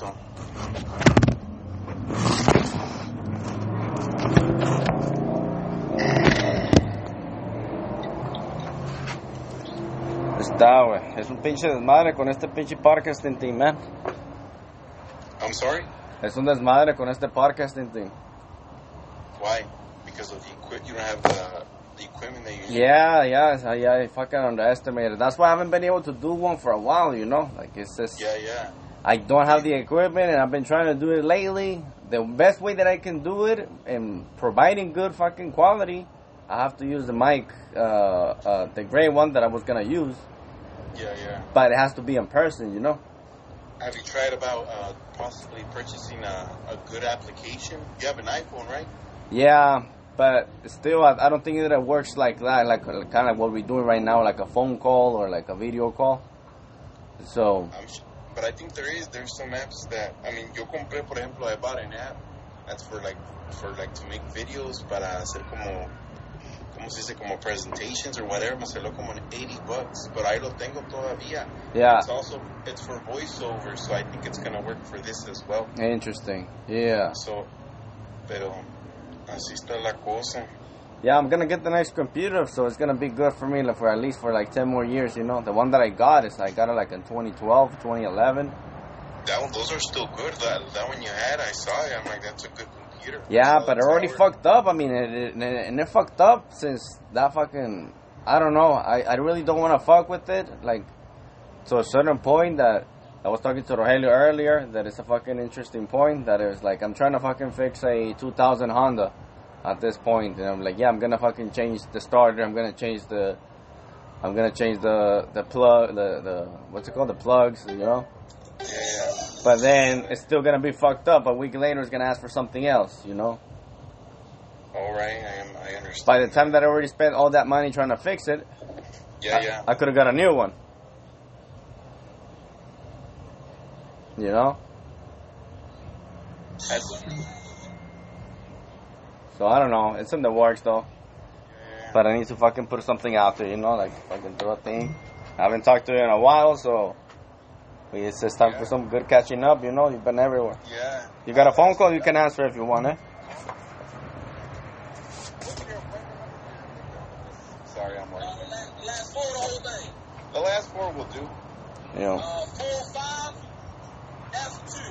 So. Está, güey. Es un pinche desmadre con este pinche podcasting team, man. I'm sorry? Es un desmadre con este podcasting team. Why? Because of you don't have the equipment that you need. Yeah, I fucking underestimated. That's why I haven't been able to do one for a while, you know? Like, it's just... Yeah. I don't have the equipment, and I've been trying to do it lately. The best way that I can do it, and providing good fucking quality, I have to use the mic, the gray one that I was going to use. Yeah. But it has to be in person, you know? Have you tried about possibly purchasing a good application? You have an iPhone, right? Yeah, but still, I don't think that it works like that, like kind of what we're doing right now, like a phone call or like a video call. So... But I think there's some apps that, I mean, yo compré, por ejemplo, I bought an app that's for to make videos para hacer como presentations or whatever, me salió como en $80, but ahí lo tengo todavía. Yeah. It's for voiceover, so I think it's going to work for this as well. Interesting. Yeah. So, pero así está la cosa. Yeah, I'm going to get the next computer, so it's going to be good for me for at least for like 10 more years, you know. The one that I got is I got it like in 2012, 2011. Those are still good. That one you had, I saw it. I'm like, that's a good computer. Yeah, so but it already fucked up. I mean, it fucked up since that fucking, I don't know. I really don't want to fuck with it. Like, to a certain point that I was talking to Rogelio earlier, that it's a fucking interesting point, that it was like, I'm trying to fucking fix a 2000 Honda. At this point, and I'm like, yeah, I'm gonna fucking change the starter. I'm gonna change the, the plug, the what's it called, the plugs, you know. Yeah. But then it's still gonna be fucked up. A week later, it's gonna ask for something else, you know. All right, I understand. By the time that I already spent all that money trying to fix it, I could have got a new one. You know. So, I don't know. It's in the works, though. Yeah. But I need to fucking put something out there, you know? Like, fucking throw a thing. I haven't talked to you in a while, so... It's just time for some good catching up, you know? You've been everywhere. Yeah. You got a phone call? You can answer if you want, eh? Sorry, I'm working. Last four, the whole thing. The last four will do. Yeah. 4-5, F2.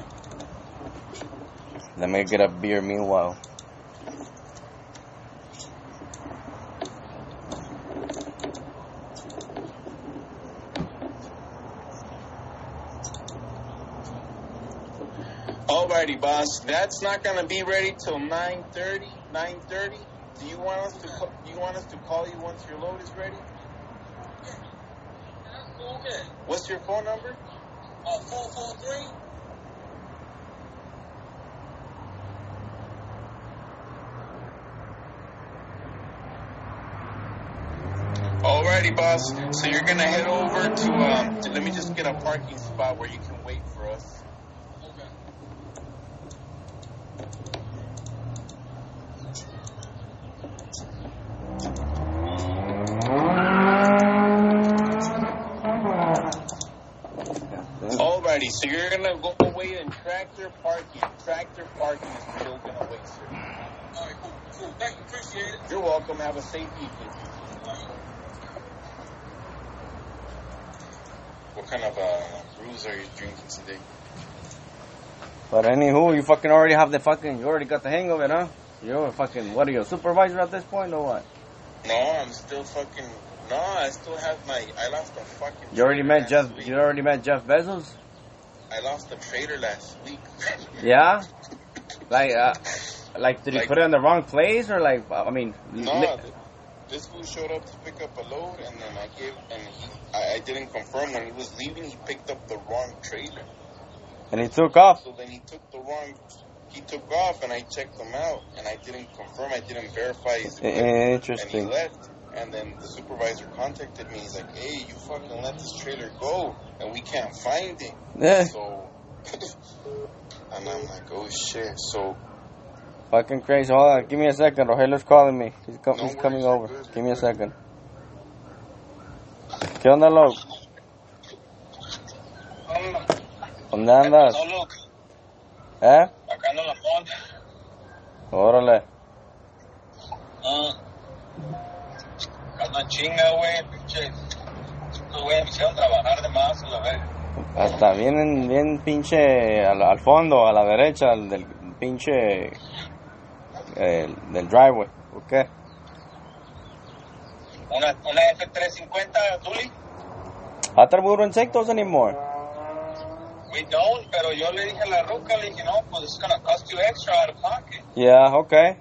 Let me get a beer meanwhile. Alrighty, boss. That's not gonna be ready till 9:30. 9:30. Do you want us to call you once your load is ready? Okay. What's your phone number? 443. Alrighty, boss. So you're gonna head over to. Let me just get a parking spot where you can wait for us. Alrighty, so you're gonna go wait in tractor parking. Tractor parking is still gonna wait, sir. Alright, cool. Thank you, appreciate it. You're welcome. Have a safe evening. What kind of brews are you drinking today? But anywho, you fucking already have the fucking. You already got the hang of it, huh? You're a fucking. What are you, a supervisor at this point, or what? No, I still have my. I lost a fucking. You already met Jeff Bezos. I lost a trader last week. Yeah. Did he put it in the wrong place, or like? I mean. No. This fool showed up to pick up a load, and then I didn't confirm when he was leaving. He picked up the wrong trailer. And he took off. So then he took off, and I checked him out, and I didn't confirm, I didn't verify his equipment. Interesting. And he left, and then the supervisor contacted me. He's like, hey, you fucking let this trailer go, and we can't find it. Yeah. So, and I'm like, oh shit, so. Fucking crazy. Hold on, give me a second. Rogelio's calling me. He's coming over. Give me a second. ¿Qué onda, Log? ¿Dónde andas? Sacando la foto. Órale. Cuando chinga, güey, pinche. Los güeyes me hicieron trabajar de más, a la vez. Hasta vienen bien pinche al fondo, a la derecha, del pinche. Del driveway, ¿o qué? Una F350, Tuli. I thought we wouldn't take those anymore. We don't, pero yo le dije a la ruca, le dije, no, pues it's gonna cost you extra out of pocket. Yeah, okay.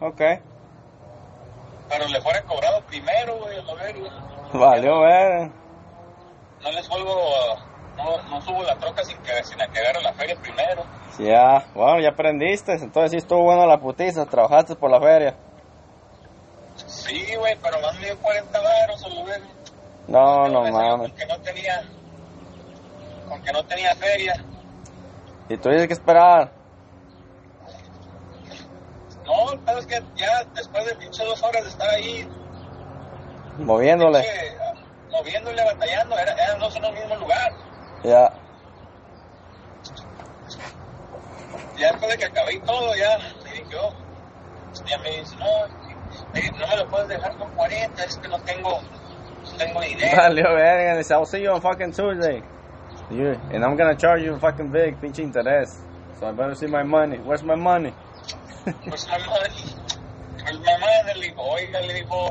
Pero le fuera cobrado primero, güey, a ver, güey. Valió, güey. No les vuelvo, no subo la troca sin que agarre la feria primero. Yeah, bueno, ya aprendiste, entonces sí estuvo bueno la putiza, trabajaste por la feria. Sí, güey, pero más me dio 40 baros, a ver. No mames. Porque no tenía feria. ¿Y tú dices que esperar? No, el pedo es que ya después de pinche 2 horas de estar ahí moviéndole, batallando, eran dos en el mismo lugar. Ya. Ya después de que acabé y todo, ya me dice, no me lo puedes dejar con 40, es que no tengo idea. Vale, verga, dice, I'll see you on fucking Tuesday. And I'm gonna charge you fucking big, pinche interés. So I better see my money. Where's my money? Pues mi mamá le dijo, oiga, le dijo,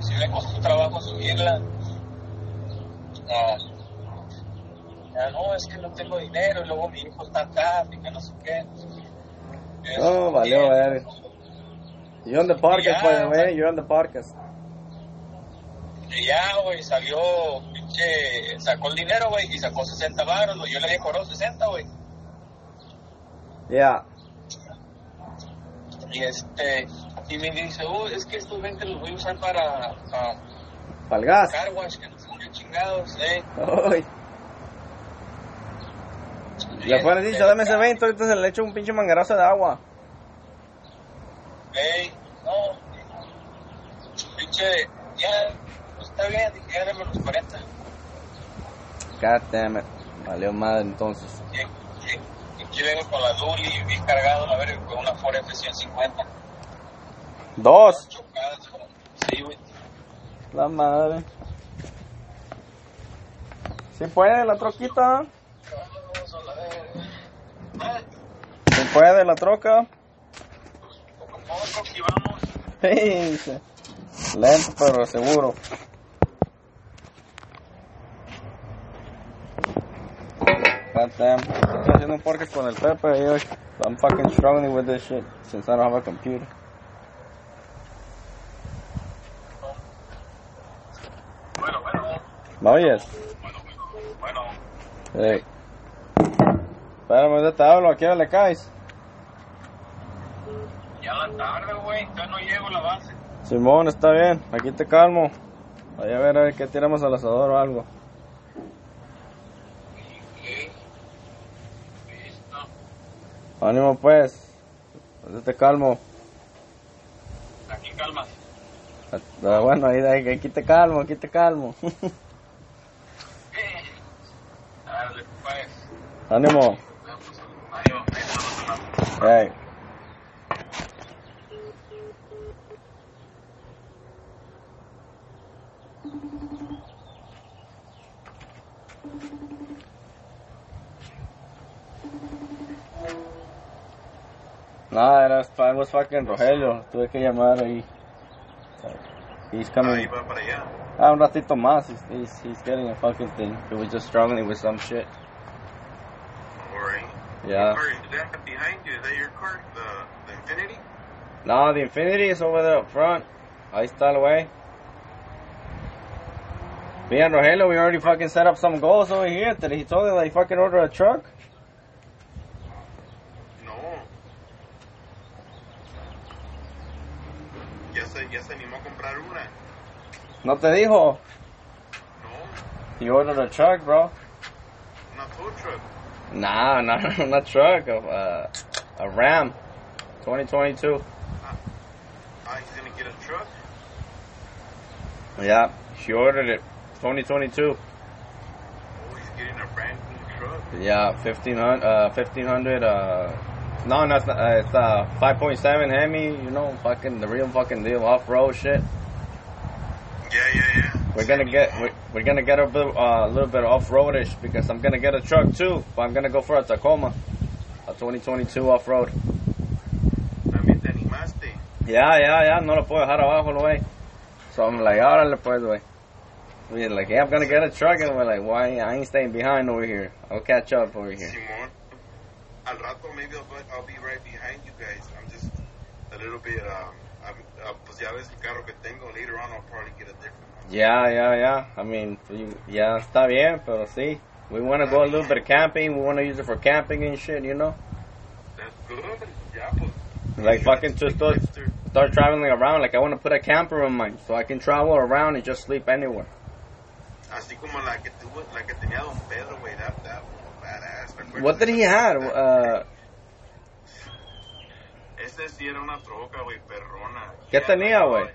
si le costó trabajo subirla. Ya no, es que no tengo dinero, y luego mi hijo está acá, y que no sé qué. No, valió, verga. You're on the podcast, by the way, you're on the podcast. Y ya, güey, salió, pinche, sacó el dinero, güey, y sacó 60 baros, güey. Yo le había cobrado 60, güey. Yeah. Y me dice, es que estos 20 los voy a usar para el gas. Car wash, que no son bien chingados, Uy. Le fuera dicho, dame ese 20, ahorita se le echa un pinche manguerazo de agua. No, pinche, ya, pues está bien, dije, gáname los 40. God damn it, valió madre entonces. Aquí vengo con la Duli, bien cargado, a ver, con una Ford F-150. ¿Dos? Chocadas, sí, güey. La madre. ¿Sí puede la troquita? ¿Sí puede la troca? Poco a poco, aquí vamos. Sí, lento pero seguro. God damn. Estoy haciendo un podcast con el Pepe y hoy. I'm fucking struggling with this shit since I don't have a computer. Bueno. ¿Me oyes? Bueno. Sí. Espérame, ya te hablo. ¿A qué hora le caes? Ya a la tarde, güey. Ya no llego a la base. Simón, está bien. Aquí te calmo. Vaya a ver qué tiramos al asador o algo. Ánimo pues, te calmo. Aquí calmas. Bueno, ahí, aquí te calmo. Dale pues. Ánimo. Hey. Nah, it was fucking Rogelio. Tuve que llamar ahí. He's coming. Un ratito más. He's getting a fucking thing. He was just struggling with some shit. Don't worry. Yeah. That behind you, is that your car? The Infinity? No, the Infinity is over there up front. Ahí está el way. Me and Rogelio, we already fucking set up some goals over here. He told me that he fucking ordered a truck. Ya se animó a comprar una. ¿No te dijo? No. You ordered a truck, bro. Una food truck. Nah, not a truck. A Ram. 2022. He's going to get a truck? Yeah, she ordered it. 2022. Oh, he's getting a brand new truck. Yeah, 1,500 No, that's not, it's 5.7 Hemi, you know, fucking the real fucking deal, off-road shit. Yeah. We're gonna get a little bit off-roadish because I'm gonna get a truck too, but I'm gonna go for a Tacoma, a 2022 off-road. También te animaste. Yeah, no lo puedo dejar abajo, el güey. So I'm like, órale pues, güey. We're like, yeah, I'm gonna get a truck, and we're like, why? I ain't staying behind over here. I'll catch up over here. Simón. Al rato, maybe I'll be right behind you guys. I'm just a little bit, pues ya ves el carro que tengo. Later on, I'll probably get a different one. Yeah. I mean, yeah, está bien, pero sí. We want to go a little bit of camping. We want to use it for camping and shit, you know? That's good. Yeah, pues. Like, fucking just start traveling around. Like, I want to put a camper in mine so I can travel around and just sleep anywhere. Así como la que tuvo, la que tenía Don Pedro, güey, that badass. What did he have? Este sí era una troca, güey, perrona. ¿Qué tenía, güey?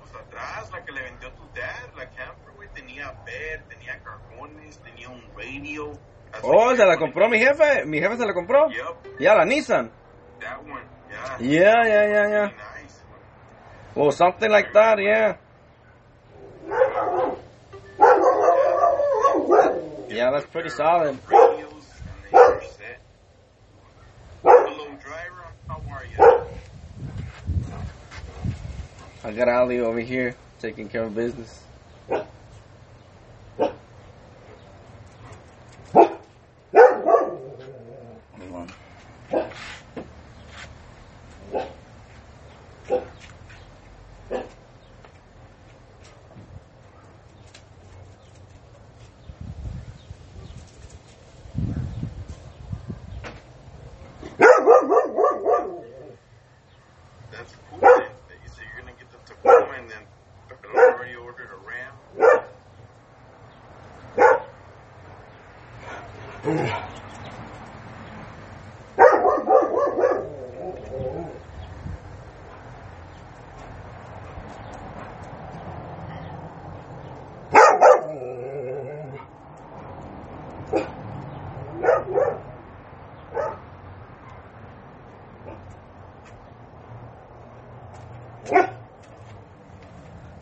Pues atrás, la que le vendió tu dad, la camper, güey, tenía bed, tenía cajones, tenía un radio. Oh, se la compró mi jefe. Mi jefe se la compró. Yep. Yeah, la Nissan. That one, yeah. Yeah. Nice. Well, something like that, yeah. Yeah, that's pretty solid. I got Ali over here taking care of business.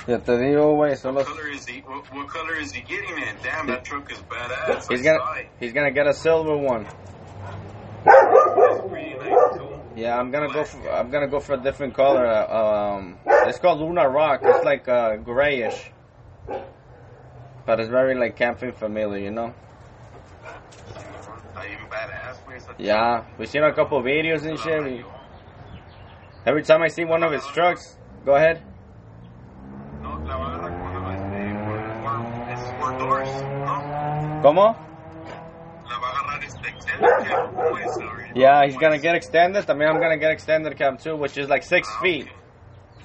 Yeah, te digo, güey, solo... What color is he getting in? Damn, that truck is badass. He's gonna get a silver one. That's pretty nice too. Yeah, I'm gonna go for a different color. It's called Luna Rock. It's like grayish, but it's very like camping familiar, you know. Yeah, we seen a couple of videos and shit. Every time I see one of his trucks, go ahead. ¿Cómo? Yeah, he's gonna get extended. I mean, I'm gonna get extended cam too, which is like 6 feet.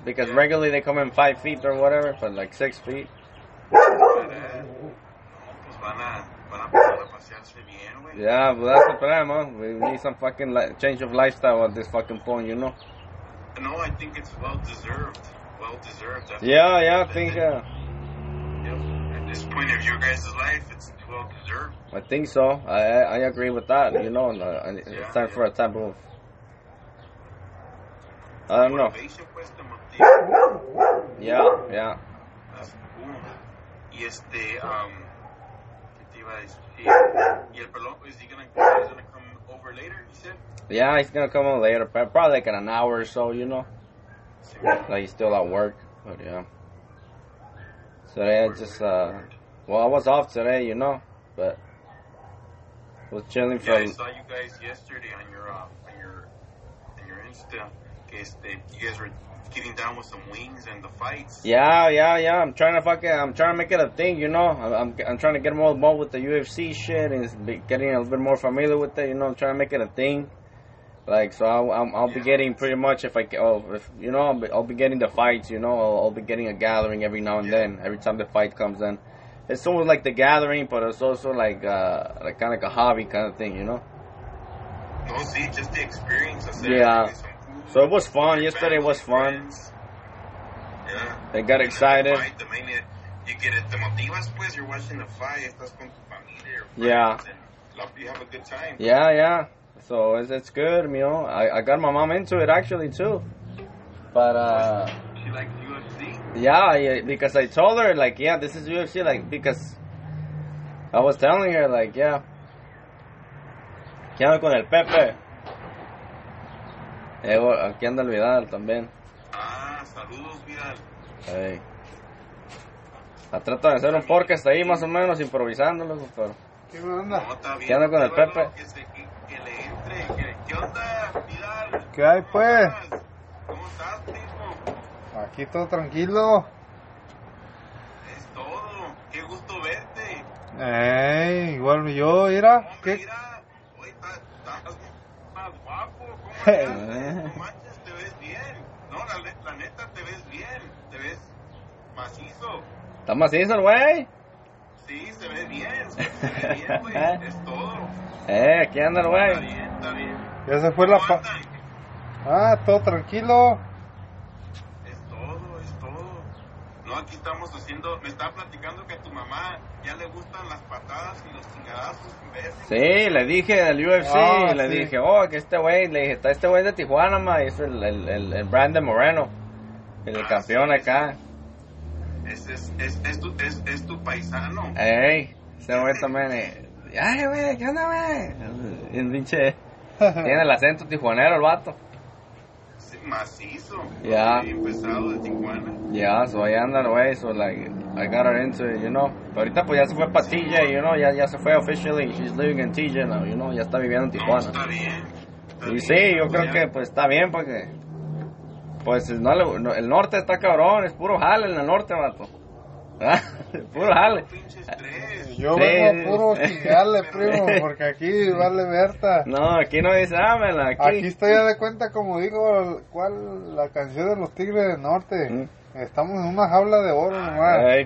Because regularly they come in 5 feet or whatever, but like 6 feet. Yeah, but that's the plan, huh? We need some fucking change of lifestyle at this fucking point, you know? No, I think it's well-deserved. Well-deserved. Yeah, I think... At this point of your guys' life, it's well-deserved. I think so. I agree with that, you know? It's time for a type of... I don't know. Yeah. That's cool. Y is he gonna come over later, you said? Yeah, he's gonna come over later, probably like in an hour or so, you know? Like he's still at work, but yeah. Today I just, well, I was off today, you know, but was chilling for... Yeah, I saw you guys yesterday on your Insta, you guys were getting down with some wings and the fights. Yeah, I'm trying to make it a thing, you know. I'm trying to get more involved with the UFC shit and getting a little bit more familiar with it, you know. I'm trying to make it a thing. Like, so I'll be getting pretty much I'll be getting the fights, you know. I'll be getting a gathering every now and then, every time the fight comes in. It's almost like the gathering, but it's also like kind of like a hobby kind of thing, you know. No, see, just the experience. Yeah. So it was fun. Yesterday was fun. Yeah. They got excited. You get it. Te motivas, pues. You're watching the fight. Estás con tu familia. Yeah. You have a good time. Yeah. So it's good, you know. I got my mom into it actually too, but she likes UFC. Yeah, because I told her like, yeah, this is UFC, like because I was telling her like, yeah, ¿qué ando con el Pepe? Aquí anda el Vidal también. Ah, saludos Vidal. Hey. La trato de hacer un podcast ahí más o menos improvisándolo, doctor. ¿Qué onda? ¿Qué anda con el Pepe? Que le entre. ¿Qué onda, Vidal? ¿Qué hay, pues? ¿Cómo estás, tipo? Aquí todo tranquilo. Es todo. Qué gusto verte. Igual yo, mira. Hombre, ¿qué? Mira, hoy estás más guapo. ¿Cómo estás? No manches, te ves bien. No, la neta, te ves bien. Te ves macizo. ¿Estás macizo, güey? Sí, se ve bien. Se ve bien, güey. Es todo. Aquí anda el güey. Está bien, está bien. Ya se fue la pa... todo tranquilo. Es todo, es todo. No, aquí estamos haciendo... Me estaba platicando que a tu mamá ya le gustan las patadas y los chingadazos. Sí, le dije del UFC. Le dije, que este güey... Le dije, está este güey de Tijuana, ma. Es el Brandon Moreno. El campeón acá. Es tu paisano. Ese güey también... Ay, güey, ¿qué onda, güey? El pinche... Tiene el acento tijuanero el vato. Sí, macizo. Yeah. Bien pesado de Tijuana. Yeah, so ahí anda, güey. So, like, I got her into it, you know. Pero ahorita, pues, ya se fue para TJ, you know. Ya se fue officially. She's living in TJ now, you know. Ya está viviendo en Tijuana. No, está bien. Y sí, yo creo que, pues, está bien porque... Pues, no, el norte está cabrón. Es puro jale en el norte, vato. Puro jale. Yo vengo puro chingale, primo, porque aquí vale verta. No, aquí no dice ámela. Aquí estoy ya de cuenta, como digo, cuál la canción de los Tigres del Norte. Estamos en una jaula de oro nomás.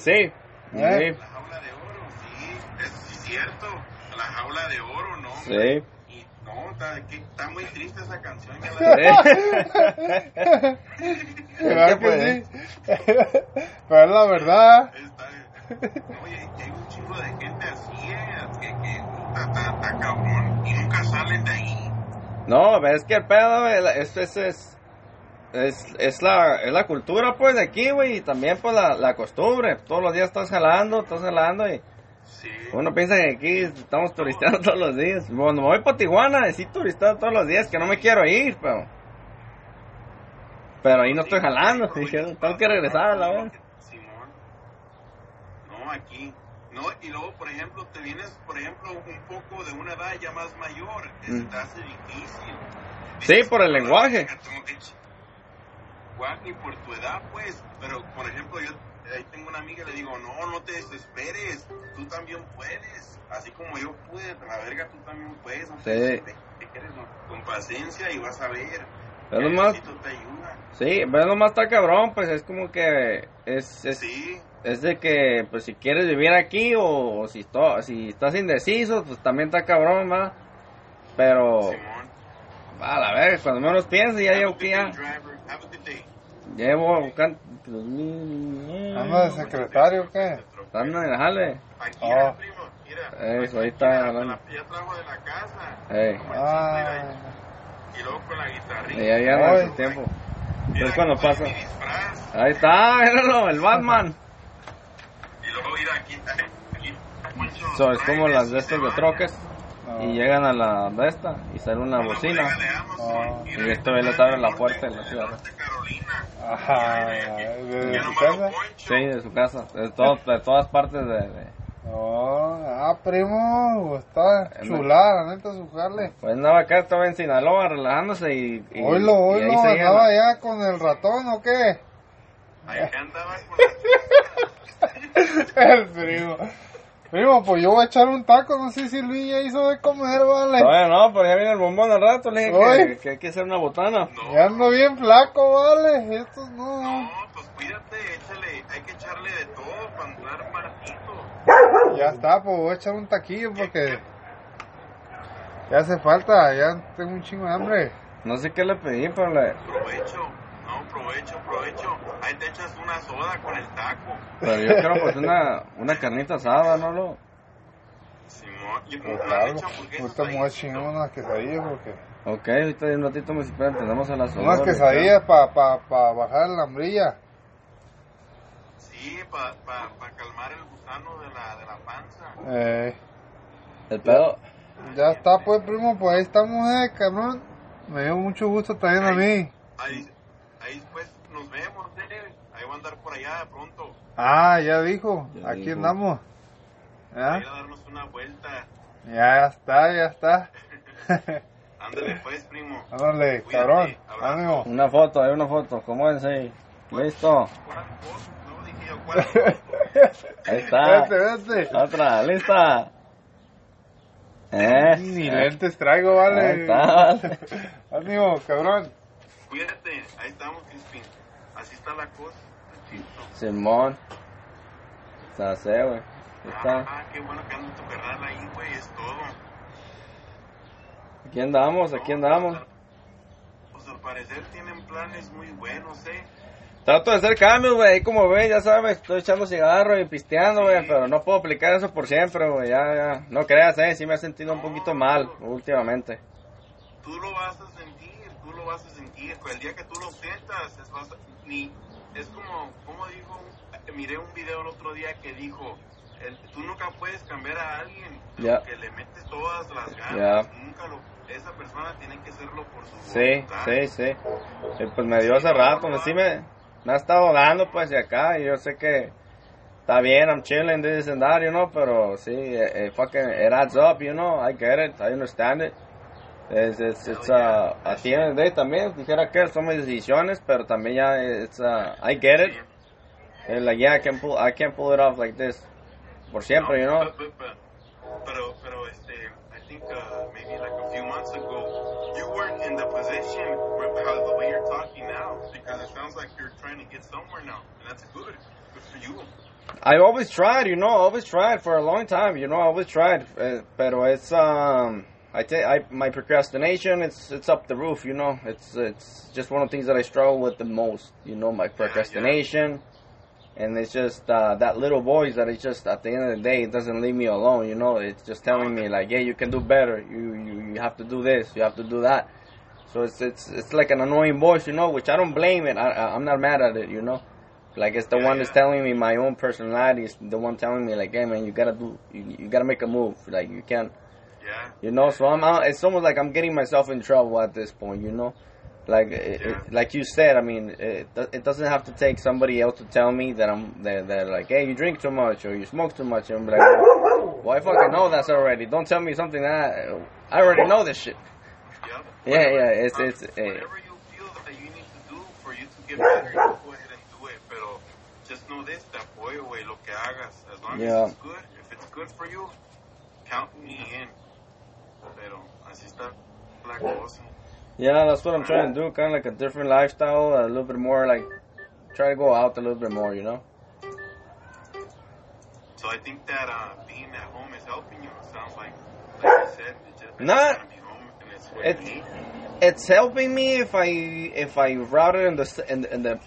Sí. La jaula de oro, sí. Es cierto. La jaula de oro, ¿no? Sí. Y no, está muy triste esa canción. ¿Verdad que sí? Pero es la verdad. Oye, hay un chingo de gente así, que está cabrón, y nunca salen de ahí. No, es que el pedo, es la cultura, pues, de aquí, güey, y también, pues, la costumbre. Todos los días estás jalando, y sí. Uno piensa que aquí estamos turisteando todos los días. Cuando me voy para Tijuana, sí turisteo todos los días, que no me quiero ir, pero ahí no estoy jalando, dije, tengo que regresar a la hora. Aquí, ¿no? Y luego, por ejemplo, te vienes, por ejemplo, un poco de una edad ya más mayor, te hace difícil. Sí, por el lenguaje. Y por tu edad, pues, pero, por ejemplo, yo ahí tengo una amiga y le digo, no te desesperes, tú también puedes, así como yo pude, la verga, tú también puedes, te quieres con paciencia y vas a ver. Pero nomás, sí, pero nomás está cabrón, pues es como que es de que pues si quieres vivir aquí o si estás indeciso, pues también está cabrón, va. Pero vale, a ver, cuando menos piense ya llevo día. Llevo anda de secretario o qué? Anda de jale. Primo, mira. Eso ahí está. Ya trabajo de la casa. Y luego con la guitarrita. Y ahí anda el tiempo. Es cuando pasa. Ahí está, míralo, el Batman. Y luego ir aquí. So, es como las de estos de troques. Y llegan a la de esta y sale una bocina. Y esto les abre la puerta de la ciudad. Ajá. ¿De su casa? Sí, de su casa. De todas partes de... primo, está chulada, la neta, su jale. Pues andaba acá, estaba en Sinaloa relajándose y oilo, y andaba allá con el ratón, ¿o qué? Allá andaba con el primo. Primo, pues yo voy a echar un taco, no sé si Luis ya hizo de comer, vale. Bueno, pues ya viene el bombón al rato, le dije que hay que hacer una botana. No. Ya ando bien flaco, vale, estos no. Pues cuídate, échale, hay que echarle de todo para andar marquito. Ya está, pues voy a echar un taquillo porque ya hace falta, ya tengo un chingo de hambre. No sé qué le pedí, pero Provecho. Ahí te echas una soda con el taco. Pero yo creo pues una carnita asada, ¿no? Simón, y por ahorita me voy a chingar unas quesadillas, porque... Ok, ahorita en un ratito me esperan, tenemos a las 11. Unas quesadillas para bajar la hambrilla. Sí, para calmar el gusano de la panza. El pedo. Ya está, pues, primo, pues ahí estamos, cabrón. Me dio mucho gusto también ahí, a mí. Ahí pues nos vemos, ahí va a andar por allá de pronto. Ah, ya dijo, aquí andamos. ¿Ah? Voy a darnos una vuelta. Ya está. Ándale pues, primo. Ándale, cabrón. Ánimo. Una foto. ¿Cómo es ahí? Listo. No dije yo cuál. Ahí está. Vete. Otra, lista. Ni lentes traigo, vale. Ahí está. Ánimo, cabrón. Cuídate. Ahí estamos, Crispin. Así está la cosa. Chisto. Simón. Sase, güey. Qué bueno que ando en tu canal ahí, güey, es todo. Aquí andamos. Pues al parecer tienen planes muy buenos, Trato de hacer cambios, güey, ahí como ven, ya sabes, estoy echando cigarro y pisteando, güey, sí. Pero no puedo aplicar eso por siempre, güey, ya. No creas, sí me he sentido un poquito mal últimamente. Tú lo vas a sentir, el día que tú lo sientas, es como, ¿cómo dijo? Miré un video el otro día que dijo... Tú nunca puedes cambiar a alguien que le metes todas las ganas. Esa persona tiene que hacerlo por su voluntad. Sí. Pues me dio hace rato. Me ha estado dando, pues, de acá. Y yo sé que está bien, I'm chilling this and that, you know. Pero sí, it adds up, you know. I get it, I understand it. It's a tiene de también. Dijera que son mis decisiones, pero también ya, I get it. And like, yeah, I can't pull it off like this. Por siempre, you know. But I think maybe like a few months ago, you weren't in the position the way you're talking now, because it sounds like you're trying to get somewhere now, and that's good for you. I always tried, you know. Always tried for a long time, you know. Always tried, pero it's my procrastination. It's up the roof, you know. It's just one of the things that I struggle with the most, you know. My procrastination. Yeah. And it's just that little voice that it's just, at the end of the day, it doesn't leave me alone, you know. It's just telling me, like, yeah, you can do better. You have to do this. You have to do that. So it's like an annoying voice, you know, which I don't blame it. I'm not mad at it, you know. Like, it's the one that's telling me my own personality. It's the one telling me, like, hey, man, you got to make a move. Like, you can't, you know. So I'm out. It's almost like I'm getting myself in trouble at this point, you know. Like you said, I mean, it doesn't have to take somebody else to tell me that they're like, hey, you drink too much or you smoke too much. And I'm like, well, I fucking know that's already. Don't tell me something that I already know this shit. Yep. Yeah. It's whatever you feel that you need to do for you to get better, you go ahead and do it. Pero just know this, te apoyo, güey, lo que hagas. As long as it's good, if it's good for you, count me in. Pero así está la cosa. Yeah, that's what I'm trying to do, kind of like a different lifestyle, a little bit more, like, try to go out a little bit more, you know? So I think that being at home is helping you. It sounds like you said, it's just trying to be home, and it's what you need. It's helping me if I route it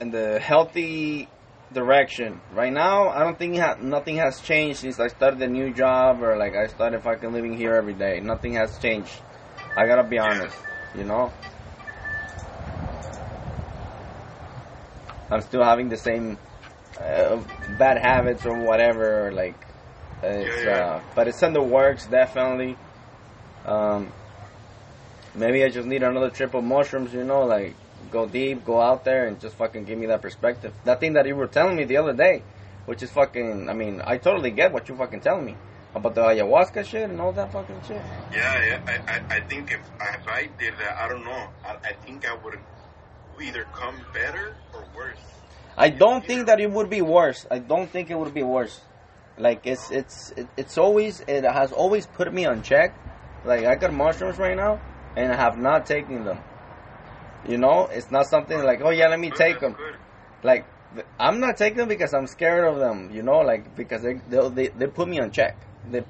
in the healthy direction. Right now, I don't think nothing has changed since I started a new job, or, like, I started fucking living here every day. Nothing has changed. I gotta be honest. You know, I'm still having the same bad habits or whatever. Like, but it's in the works, definitely. Maybe I just need another trip of mushrooms. You know, like go deep, go out there, and just fucking give me that perspective. That thing that you were telling me the other day, which is fucking. I mean, I totally get what you fucking telling me. About the ayahuasca shit and all that fucking shit. Yeah. I think if I did that, I don't know. I think I would either come better or worse. I don't think that it would be worse. Like it has always put me on check. Like I got mushrooms right now and I have not taken them. You know, it's not something like oh yeah, let me take them. Like I'm not taking them because I'm scared of them. You know, like because they put me on check. They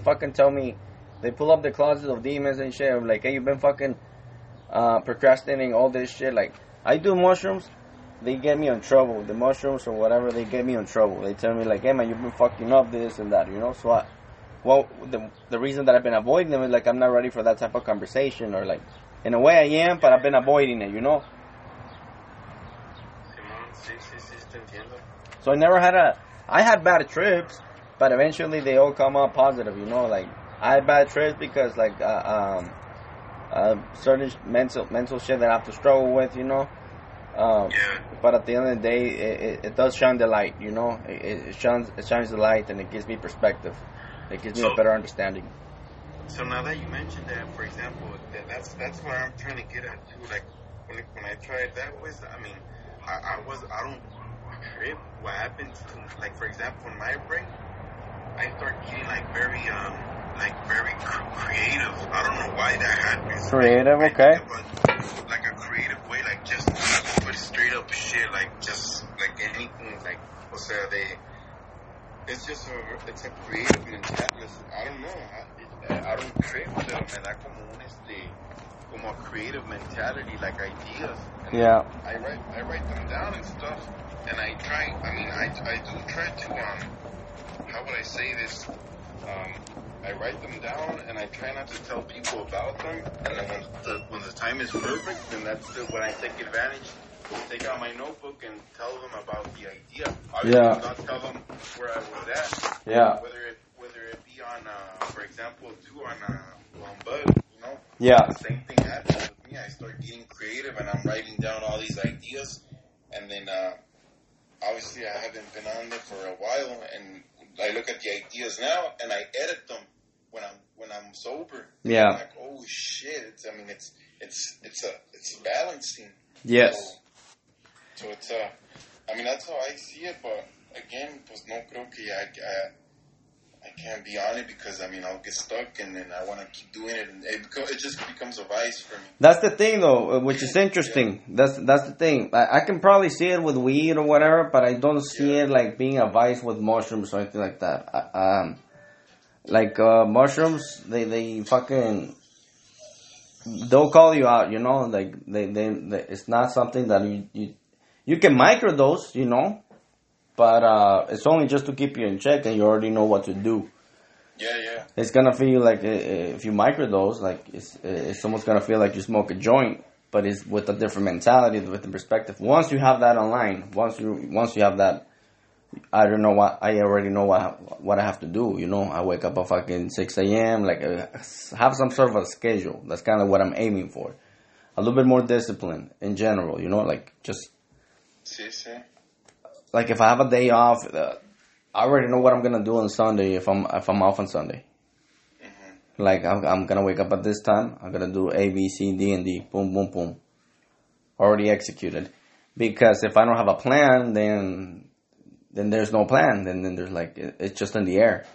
fucking tell me, they pull up the closet of demons and shit. I'm like, hey, you've been fucking procrastinating all this shit. Like, I do mushrooms, they get me in trouble. The mushrooms or whatever, they get me in trouble. They tell me like, hey man, you've been fucking up this and that, you know. So I, well, the reason that I've been avoiding them is, like, I'm not ready for that type of conversation, or, like, in a way I am, but I've been avoiding it, you know? So I never had I had bad trips, but eventually they all come out positive, you know? Like, I had bad trips because, like, certain mental shit that I have to struggle with, you know? But at the end of the day, it does shine the light, you know? It shines the light, and it gives me perspective. It gives me a better understanding. So now that you mentioned that, for example, that's what I'm trying to get at too. Like, when I tried that was, I mean, I don't trip. What happens to, like, for example, in my break, I start getting very creative. I don't know why that happens. Creative, like, okay. Like a creative way, like just but straight up shit, like just like anything, like it's just a creative mentality. I don't know. I don't trip them, and I come on como creative mentality, like ideas. And yeah. I write them down and stuff, and I try. I mean, I do try to how would I say this? I write them down, and I try not to tell people about them. And then when the time is perfect, then that's when I take advantage. Take out my notebook and tell them about the idea. Obviously, yeah. Not tell them where I was at. Yeah. Whether it be on, for example, too on Bud, you know. Yeah. The same thing happened with me. I start getting creative, and I'm writing down all these ideas, and then obviously I haven't been on there for a while, and I look at the ideas now, and I edit them when I'm sober. Yeah. I'm like, oh shit! It's balancing. Yes. So it's I mean, that's how I see it, but again, pues no creo que I can't be on it because, I mean, I'll get stuck and then I want to keep doing it, and it just becomes a vice for me. That's the thing, though, which is interesting. Yeah. That's the thing. I can probably see it with weed or whatever, but I don't see it like being a vice with mushrooms or anything like that. Mushrooms, they fucking... They'll call you out, you know, like, they it's not something that you can microdose, you know, but it's only just to keep you in check, and you already know what to do. Yeah. It's gonna feel like if you microdose, like, it's almost gonna feel like you smoke a joint, but it's with a different mentality, with a perspective. Once you have that online, once you have that, I already know what I have to do, you know. I wake up at fucking 6 a.m., like, have some sort of a schedule. That's kind of what I'm aiming for. A little bit more discipline in general, you know, like, just... Like, if I have a day off, I already know what I'm going to do on Sunday if I'm off on Sunday. Mm-hmm. Like, I'm going to wake up at this time. I'm going to do A, B, C, D, and D. Boom, boom, boom. Already executed. Because if I don't have a plan, then there's no plan. Then there's like, it's just in the air.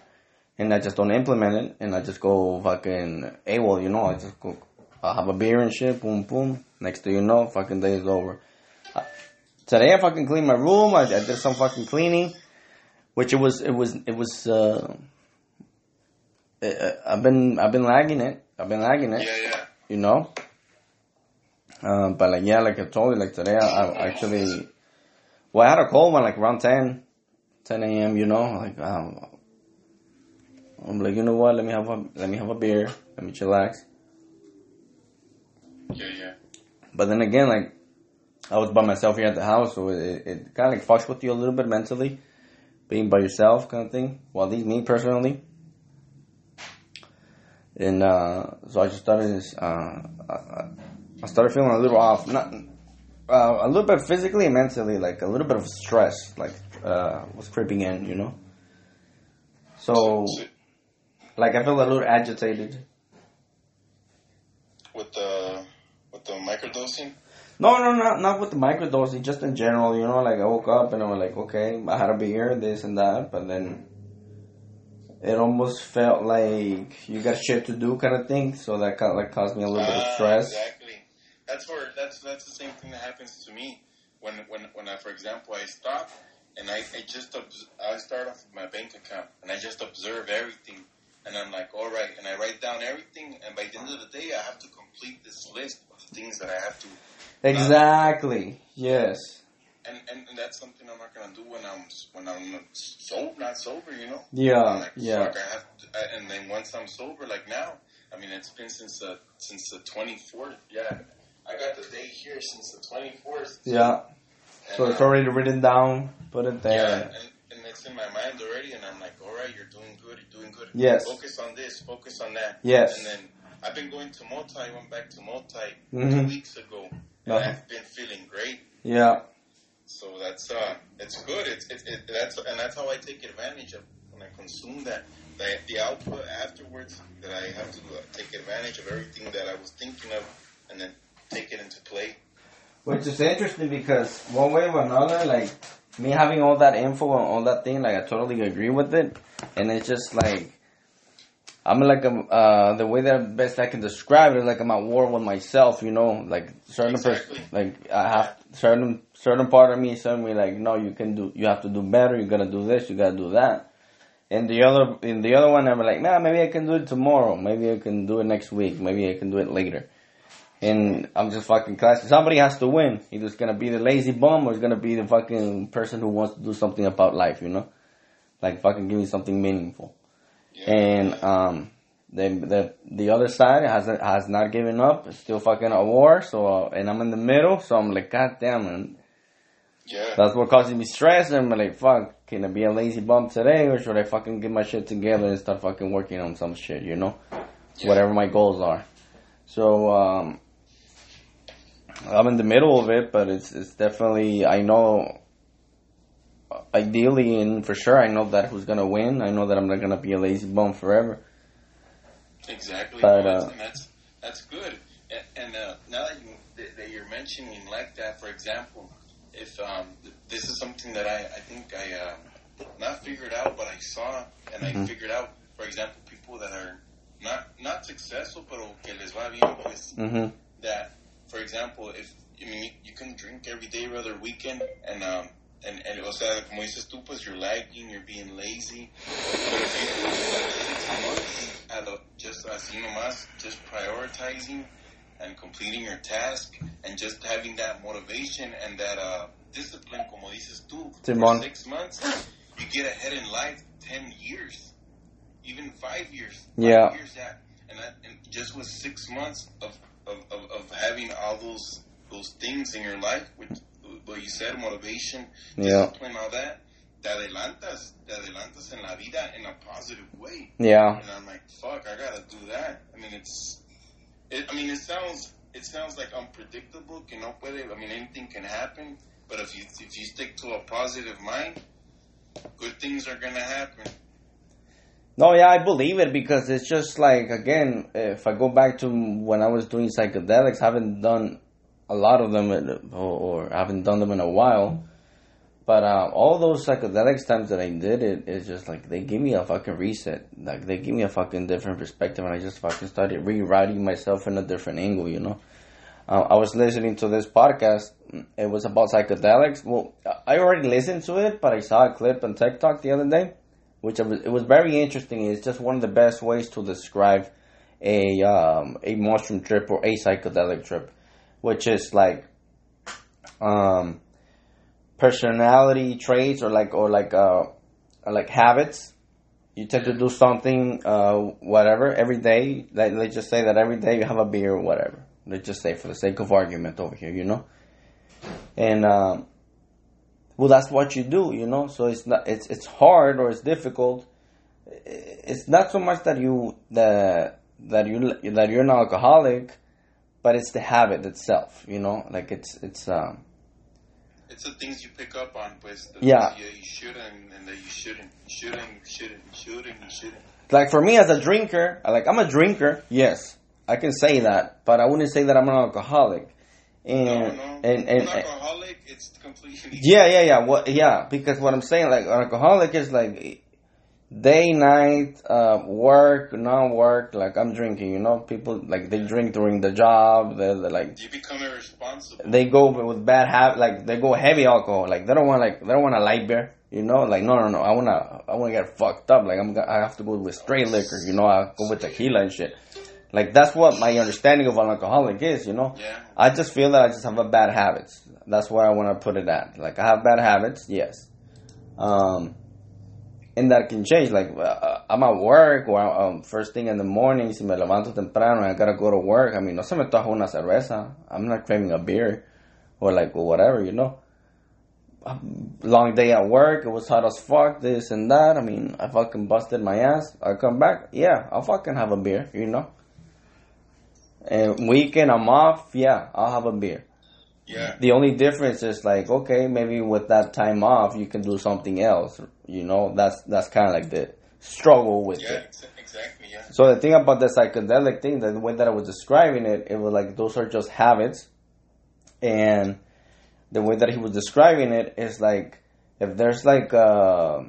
And I just don't implement it. And I just go fucking AWOL, you know. I just go, I'll have a beer and shit. Boom, boom. Next thing you know, fucking day is over. Today I fucking cleaned my room. I did some fucking cleaning. Which it was, I've been lagging it. Yeah. You know? But like, yeah, like I told you, like today I actually, well, I had a cold one, like around 10 a.m., you know, like, I'm like, you know what, let me have a beer, let me chillax. Yeah. But then again, like, I was by myself here at the house, so it kind of like fucks with you a little bit mentally, being by yourself kind of thing, well, at least me personally. And, so I just started, I started feeling a little off, a little bit physically and mentally, like a little bit of stress, like was creeping in, you know. So, like I feel a little agitated. With the microdosing? No, not with the microdosing. Just in general, you know. Like I woke up and I was like, okay, I had a beer, this and that, but then it almost felt like you got shit to do, kind of thing. So that kind of like caused me a little bit of stress. Exactly. That's the same thing that happens to me when I, for example, I stop and I start off with my bank account and I just observe everything and I'm like, all right, and I write down everything, and by the end of the day I have to complete this list of things that I have to. Exactly. Yes. And that's something I'm not gonna do when I'm not sober, you know. Yeah, Fuck, I have to, and then once I'm sober, like now, I mean, it's been since the 24th. Yeah, I got the date here since the 24th. Yeah. So it's already written down, put it there. Yeah, and it's in my mind already, and I'm like, all right, you're doing good. Yes. Focus on this, focus on that. Yes. And then I've been going to Multi. I went back to Multi 2 weeks ago, and I've been feeling great. Yeah. So that's it's good. That's how I take advantage of when I consume that. The output afterwards that I have to take advantage of everything that I was thinking of, and then take it into play. Which is interesting because one way or another, like me having all that info and all that thing, like I totally agree with it, and it's just like I'm like the way that best I can describe it is like I'm at war with myself, you know, like I have certain part of me suddenly like, no, you have to do better, you gotta do this, you gotta do that, and the other one I'm like, nah, maybe I can do it tomorrow, maybe I can do it next week, maybe I can do it later. And I'm just fucking classy. Somebody has to win. Either it's going to be the lazy bum or it's going to be the fucking person who wants to do something about life, you know? Like, fucking give me something meaningful. Yeah. And the other side has not given up. It's still fucking a war. So, and I'm in the middle. So I'm like, God damn, man. Yeah. That's what causes me stress. And I'm like, fuck, can I be a lazy bum today? Or should I fucking get my shit together and start fucking working on some shit, you know? Yeah. Whatever my goals are. So, I'm in the middle of it, but it's definitely, I know, ideally and for sure, I know that who's going to win. I know that I'm not going to be a lazy bum forever. Exactly. But, that's good. And now that you're mentioning like that, for example, if this is something that I think I not figured out, but I saw and I figured out, for example, people that are not successful, pero que les va bien, pues, that... For example, you can drink every day or other weekend, and o sea, como dices tú, pues you're lagging, you're being lazy. But if you do like 6 months just así nomás, just prioritizing and completing your task, and just having that motivation and that discipline, como dices tú, for 6 months, you get ahead in life 10 years, even 5 years. Yeah. 5 years that, and just with 6 months of having all those things in your life, which what you said, motivation, discipline, all that, te adelantas en la vida in a positive way. Yeah. And I'm like, fuck, I gotta do that. I mean, it sounds like unpredictable, que no puede, I mean, anything can happen, but if you stick to a positive mind, good things are gonna happen. No, yeah, I believe it because it's just like, again, if I go back to when I was doing psychedelics, I haven't done a lot of them or haven't done them in a while. But all those psychedelics times that I did it, it's just like they give me a fucking reset. Like they give me a fucking different perspective, and I just fucking started rewriting myself in a different angle, you know. I was listening to this podcast. It was about psychedelics. Well, I already listened to it, but I saw a clip on TikTok the other day. It was very interesting. It's just one of the best ways to describe a mushroom trip or a psychedelic trip, which is like personality traits or like habits. You tend to do something whatever every day. Like, let's just say that every day you have a beer or whatever. Let's just say for the sake of argument over here, you know, and. Well, that's what you do, you know. So it's hard or it's difficult. It's not so much that you're an alcoholic, but it's the habit itself, you know. Like it's the things you pick up on, pues. You shouldn't. Like for me as a drinker, I'm a drinker. Yes, I can say that, but I wouldn't say that I'm an alcoholic. And alcoholic, it's completely yeah. Well, yeah, because what I'm saying, like, an alcoholic is like day, night, work, non-work. Like I'm drinking, you know. People like they drink during the job. They're like you become irresponsible. They go with bad habit. Like they go heavy alcohol. Like they don't want a light beer. You know, like no. I wanna get fucked up. Like I have to go with straight liquor. You know, I go with tequila and shit. Like, that's what my understanding of an alcoholic is, you know? Yeah. I just feel that I just have a bad habits. That's where I want to put it at. Like, I have bad habits, yes. And that can change. Like, I'm at work, or first thing in the morning, si me levanto temprano, I gotta go to work. I mean, no se me toca una cerveza. I'm not craving a beer or, like, whatever, you know? Long day at work, it was hot as fuck, this and that. I mean, I fucking busted my ass. I come back, yeah, I'll fucking have a beer, you know? And weekend, I'm off, yeah, I'll have a beer. Yeah. The only difference is like, okay, maybe with that time off, you can do something else. You know, that's kind of like the struggle with it. Yeah, exactly, yeah. So the thing about the psychedelic thing, the way that I was describing it, it was like those are just habits. And the way that he was describing it is like, if there's like a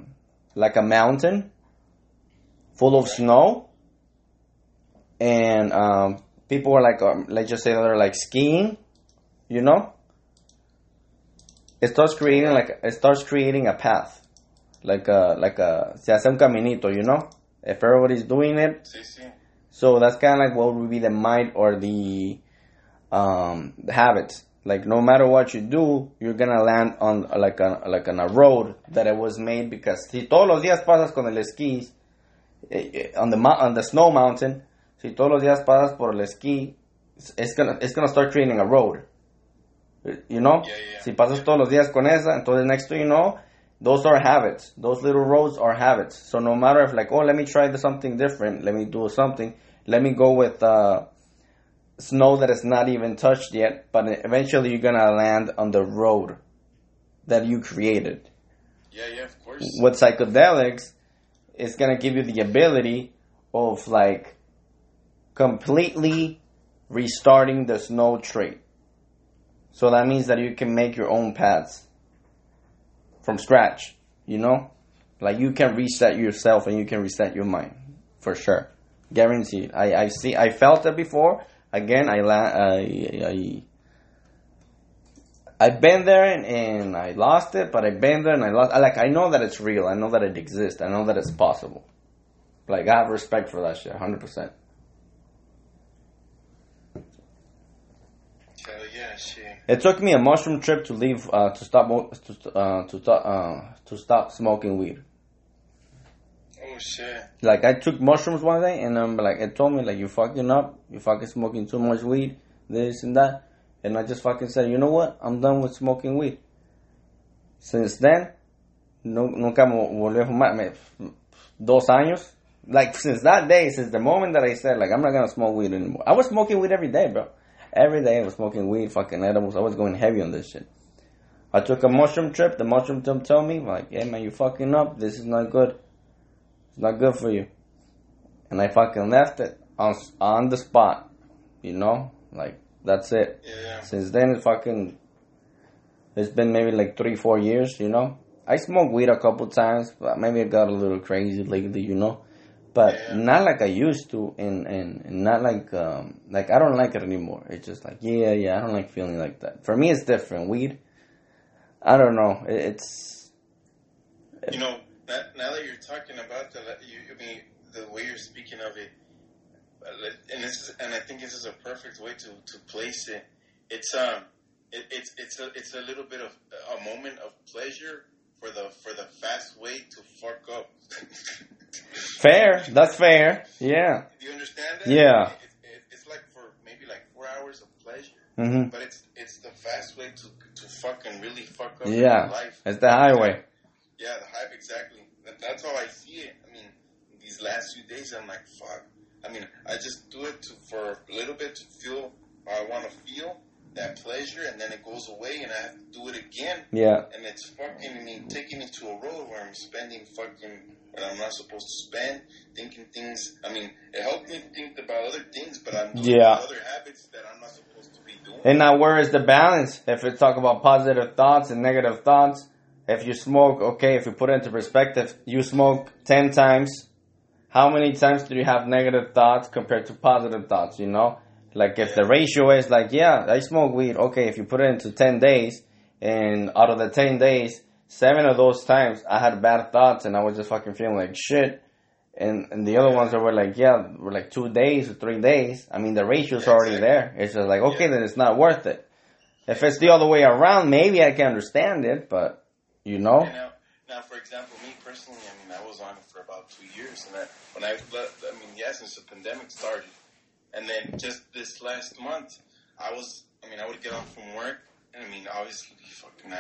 mountain full of snow and... people are like, let's just say they're like skiing, you know? It starts creating a path. Like a, se hace un caminito, you know? If everybody's doing it. Sí, sí. So that's kind of like what would be the mind or the habits. Like, no matter what you do, you're gonna land on like on a road that it was made, because si todos los días pasas con el esquí, on the snow mountain, si todos los días pasas por el esquí, it's gonna start creating a road, you know? Yeah, yeah. Si pasas todos los días con esa, entonces next thing you know, those are habits. Those little roads are habits. So no matter if like, oh, let me try something different, let me do something, let me go with snow that is not even touched yet, but eventually you're gonna land on the road that you created. Yeah, yeah, of course. With psychedelics, it's gonna give you the ability of like, completely restarting the snow tree. So that means that you can make your own paths from scratch, you know? Like, you can reset yourself and you can reset your mind, for sure. Guaranteed. I felt it before. Again, I've been there and I lost it, but I've been there and I lost. Like, I know that it's real. I know that it exists. I know that it's possible. Like, I have respect for that shit, 100%. Yeah, shit. It took me a mushroom trip to leave to stop smoking weed. Oh shit! Like, I took mushrooms one day, and I'm like, it told me like, you fucking up, you fucking smoking too much weed, this and that, and I just fucking said, you know what? I'm done with smoking weed. Since then, nunca volví a fumar. 2 años. Like, since that day, since the moment that I said like, I'm not gonna smoke weed anymore. I was smoking weed every day, bro. Every day I was smoking weed, fucking edibles. I was going heavy on this shit. I took a mushroom trip. The mushroom trip told me, like, hey, man, you fucking up. This is not good. It's not good for you. And I fucking left it on the spot. You know? Like, that's it. Yeah. Since then, it's been maybe like 3-4 years, you know? I smoked weed a couple times, but maybe I got a little crazy lately, you know? But yeah, not like I used to, and not like, like, I don't like it anymore. It's just like, yeah, I don't like feeling like that. For me, it's different. Weed, I don't know. It's you know, that, now that you're talking about that, I mean, the way you're speaking of it, and I think this is a perfect way to place it. It's a little bit of a moment of pleasure for the fast way to fuck up. Fair. That's fair. Yeah. Do you understand that? Yeah. It's like for maybe like 4 hours of pleasure. Mm-hmm. But it's the fast way to fucking really fuck up your life. It's the highway. Yeah, the hype, exactly. That's how I see it. I mean, these last few days, I'm like, fuck. I mean, I just do it for a little bit to feel how I want to feel, that pleasure, and then it goes away, and I have to do it again. Yeah. And it's fucking, I mean, taking me to a road where I'm spending fucking... But I'm not supposed to spend thinking things. I mean, it helped me think about other things, but I'm doing other habits that I'm not supposed to be doing. And now, where is the balance? If we talk about positive thoughts and negative thoughts, if you smoke, okay, if you put it into perspective, you smoke 10 times. How many times do you have negative thoughts compared to positive thoughts, you know? Like, if the ratio is like, yeah, I smoke weed. Okay, if you put it into 10 days, and out of the 10 days, 7 of those times I had bad thoughts and I was just fucking feeling like shit, And the other ones that were like, yeah, were like 2 days or 3 days. I mean, the ratio's already there. It's just like, okay, then it's not worth it. If it's the other way around, maybe I can understand it, but, you know. Yeah, now, for example, me personally, I mean, I was on it for about 2 years. And since the pandemic started, and then just this last month, I would get off from work. I mean, obviously, fucking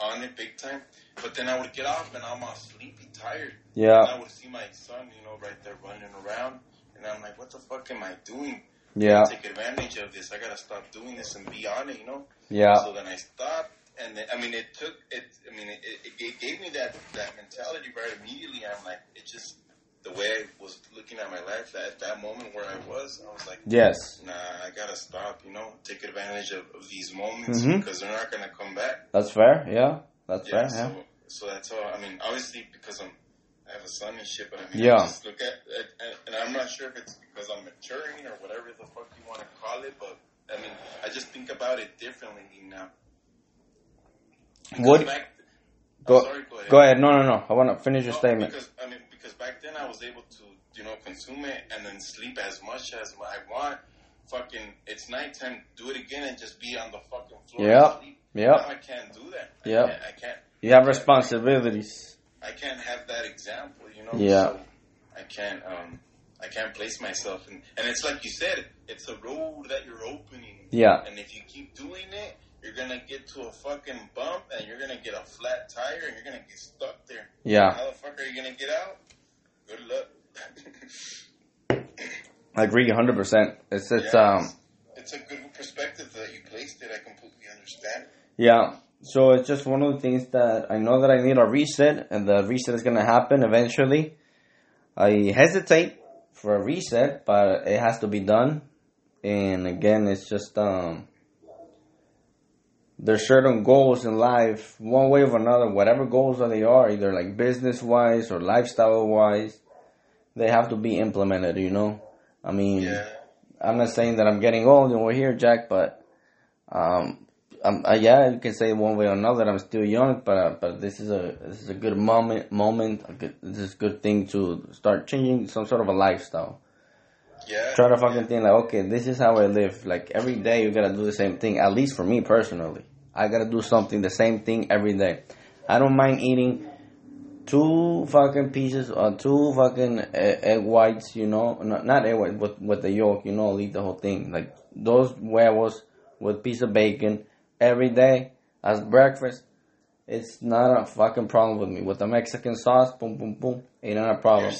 on it big time. But then I would get off, and I'm all sleepy, tired. Yeah. And I would see my son, you know, right there running around. And I'm like, what the fuck am I doing? Yeah. I take advantage of this. I got to stop doing this and be on it, you know? Yeah. So then I stopped. And then, it gave me that mentality right immediately. I'm like, it just, the way I was looking at my life at that moment where I was like, yes, nah, I got to stop, you know, take advantage of these moments because they're not going to come back. That's fair. Yeah. That's fair. Yeah. So that's all. I mean, obviously because I have a son and shit, but I mean, I just look at, and I'm not sure if it's because I'm maturing or whatever the fuck you want to call it, but I mean, I just think about it differently now. Go ahead. No. I want to finish your statement. Because back then I was able to, you know, consume it and then sleep as much as I want. Fucking, it's nighttime. Do it again and just be on the fucking floor. Yeah. Yeah. Now I can't do that. Yeah. I can't. You have responsibilities. I can't have that example, you know. Yeah. So I can't place myself and it's like you said, it's a road that you're opening. Yeah. And if you keep doing it, you're going to get to a fucking bump, and you're going to get a flat tire, and you're going to get stuck there. Yeah. How the fuck are you going to get out? Good luck. I agree 100%. It's a good perspective that you placed it. I completely understand. Yeah. So it's just one of the things that I know that I need a reset, and the reset is going to happen eventually. I hesitate for a reset, but it has to be done. And again, it's just... There's certain goals in life, one way or another, whatever goals that they are, either like business-wise or lifestyle-wise, they have to be implemented, you know? I mean, I'm not saying that I'm getting old and we're here, Jack, but, you can say one way or another that I'm still young, but this is a good moment. This is a good thing to start changing some sort of a lifestyle. Yeah. Try to fucking think like, okay, this is how I live. Like, every day you gotta do the same thing. At least for me personally, I gotta do something, the same thing every day. I don't mind eating two fucking pieces or two fucking egg whites, you know. Not egg whites, but with the yolk, you know. I'll eat the whole thing. Like, those huevos with piece of bacon every day as breakfast. It's not a fucking problem with me. With the Mexican sauce, boom, boom, boom, ain't not a problem.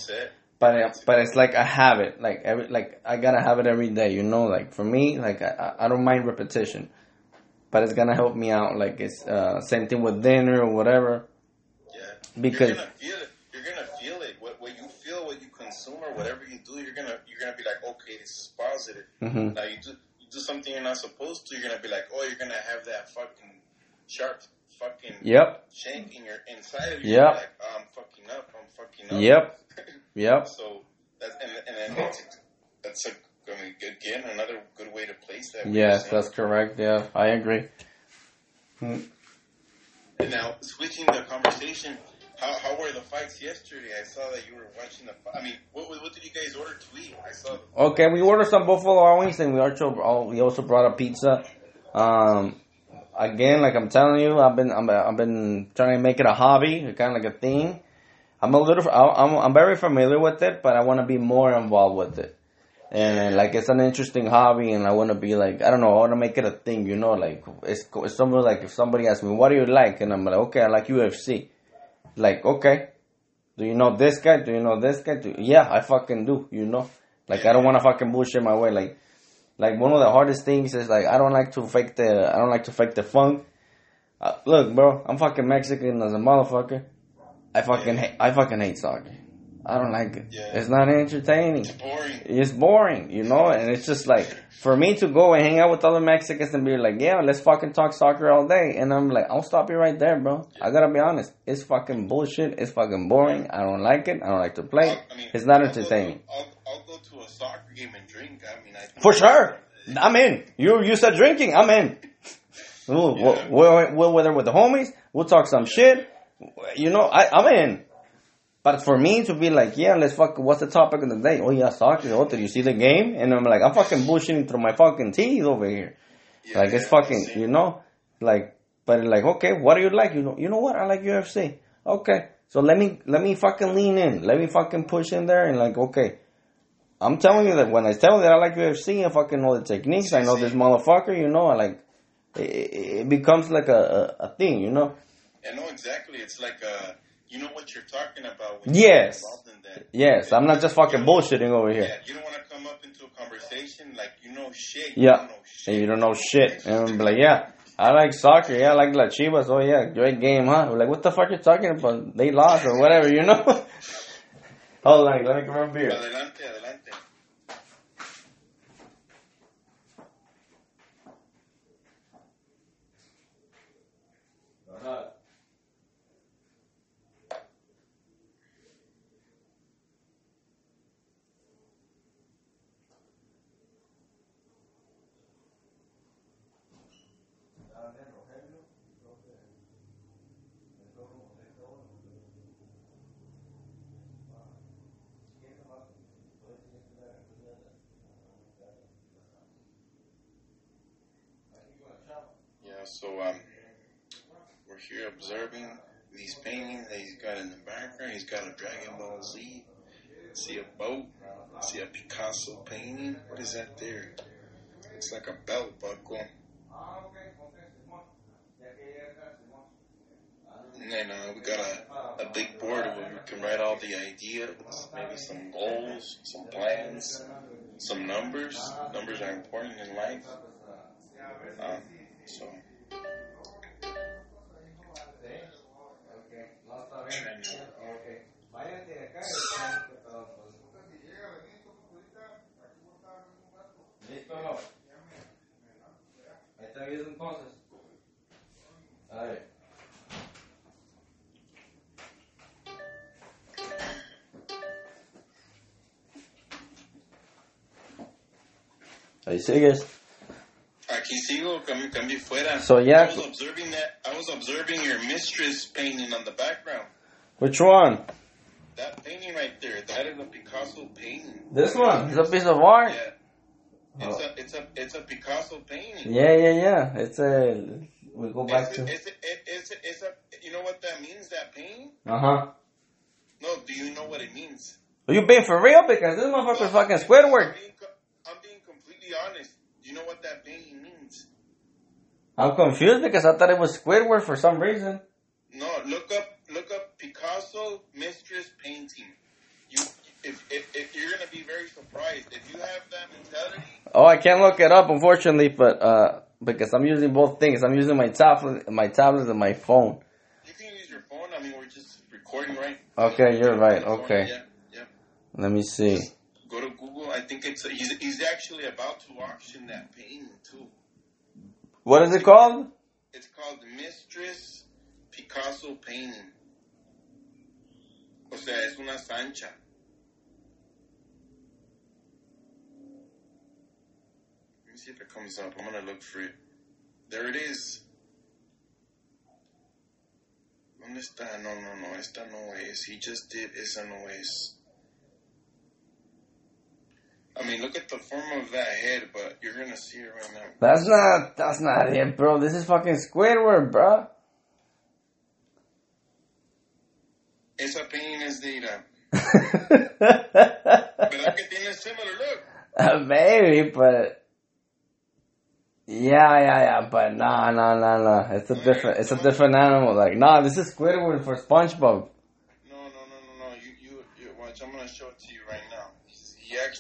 But it's like I have it, like I gotta have it every day, you know. Like for me, like I don't mind repetition, but it's gonna help me out. Like it's same thing with dinner or whatever. Yeah. Because you're gonna feel it. What you feel, what you consume, or whatever you do, you're gonna be like, okay, this is positive. Mm-hmm. Now you do something you're not supposed to. You're gonna be like, oh, you're gonna have that fucking sharp fucking shank in your inside of you. Yep. Like, oh, I'm fucking up. Yep. Yep. So that's another good way to place that. Yes, that's correct. Yeah, I agree. And now switching the conversation, how were the fights yesterday? I saw that you were watching the fight. I mean, what did you guys order to eat? I saw. Okay, we ordered some buffalo wings, and we also brought a pizza. Again, like I'm telling you, I've been trying to make it a hobby, kind of like a thing. I'm very familiar with it, but I want to be more involved with it. And like, it's an interesting hobby, and I want to be like, I don't know, I want to make it a thing, you know, like, it's something like if somebody asks me, what do you like? And I'm like, okay, I like UFC. Like, okay, do you know this guy? Do you know this guy? Yeah, I fucking do, you know? Like, I don't want to fucking bullshit my way. Like one of the hardest things is like, I don't like to fake the funk. Look, bro, I'm fucking Mexican as a motherfucker. I fucking hate soccer. I don't like it. Yeah. It's not entertaining. It's boring, you know? And it's just like, for me to go and hang out with other Mexicans and be like, yeah, let's fucking talk soccer all day. And I'm like, I'll stop you right there, bro. Yeah. I gotta be honest. It's fucking bullshit. It's fucking boring. I don't like it. I don't like to play. It's not entertaining. I'll go to a soccer game and drink. I mean, for sure. I'm in. You said drinking. I'm in. Ooh, yeah. We're there with the homies. We'll talk some shit. You know, I'm in. But for me to be like, yeah, let's fuck, what's the topic of the day? Oh, yeah, soccer. Oh, did you see the game? And I'm like, I'm fucking bullshitting through my fucking teeth over here. Yeah, like, it's fucking, you know, like, but like, okay, what do you like? You know what? I like UFC. Okay. So let me fucking lean in. Let me fucking push in there and like, okay. I'm telling you that when I tell you that I like UFC, I fucking know the techniques. I know this motherfucker, you know, I like, it becomes like a thing, you know? Yeah, no, exactly. It's like a... You know what you're talking about when yes. you're involved in that. Yes, I'm not just fucking bullshitting over here. Yeah, you don't want to come up into a conversation like you know shit. You don't know shit. And you don't know shit. And I'm like, yeah, I like soccer. Yeah, I like La Chivas. Oh, yeah, great game, huh? I'm like, what the fuck you talking about? They lost or whatever, you know? Hold on, let me grab a beer. Adelante, adelante. Uh-huh. So we're here observing these paintings that he's got in the background. He's got a Dragon Ball Z. See a boat. See a Picasso painting. What is that there? It's like a belt buckle. And then we got a big board where we can write all the ideas, maybe some goals, some plans, some numbers. Numbers are important in life. So... Ahí sigues. Aquí sigo, cambié fuera. So yeah, I was observing your mistress painting on the background. Which one? That painting right there. That is a Picasso painting. This one? It's a piece of art. Yeah. It's a Picasso painting. Yeah. It's a. We go back to. It's a. You know what that means? That painting. Uh huh. No, do you know what it means? Are you being for real? Because this motherfucker is fucking Squidward. I'm being completely honest. You know what that painting means? I'm confused because I thought it was Squidward for some reason. No, look up Picasso mistress painting. If you're gonna be very surprised if you have that mentality. Oh, I can't look it up unfortunately, but because I'm using both things. I'm using my tablet, and my phone. You can use your phone. I mean, we're just recording, right? Okay, you're right. Okay. Yeah. Let me see. Just go to Google. I think it's he's actually about to auction that painting too. What is it called? It's called Mistress Picasso painting. O sea, es una Sancha. Let me see if it comes up. I'm gonna look for it. There it is. ¿Dónde está? No. Esta no es. He just did. Esa no es. I mean, look at the form of that head, but you're gonna see it right now. That's not it, bro. This is fucking Squidward, bro. Esa painting es de Irán. ¿Verdad que tiene similar look? Maybe, but yeah, but no. It's a different animal. Like, nah, this is Squidward for SpongeBob. No. You watch. I'm gonna show it to you right now.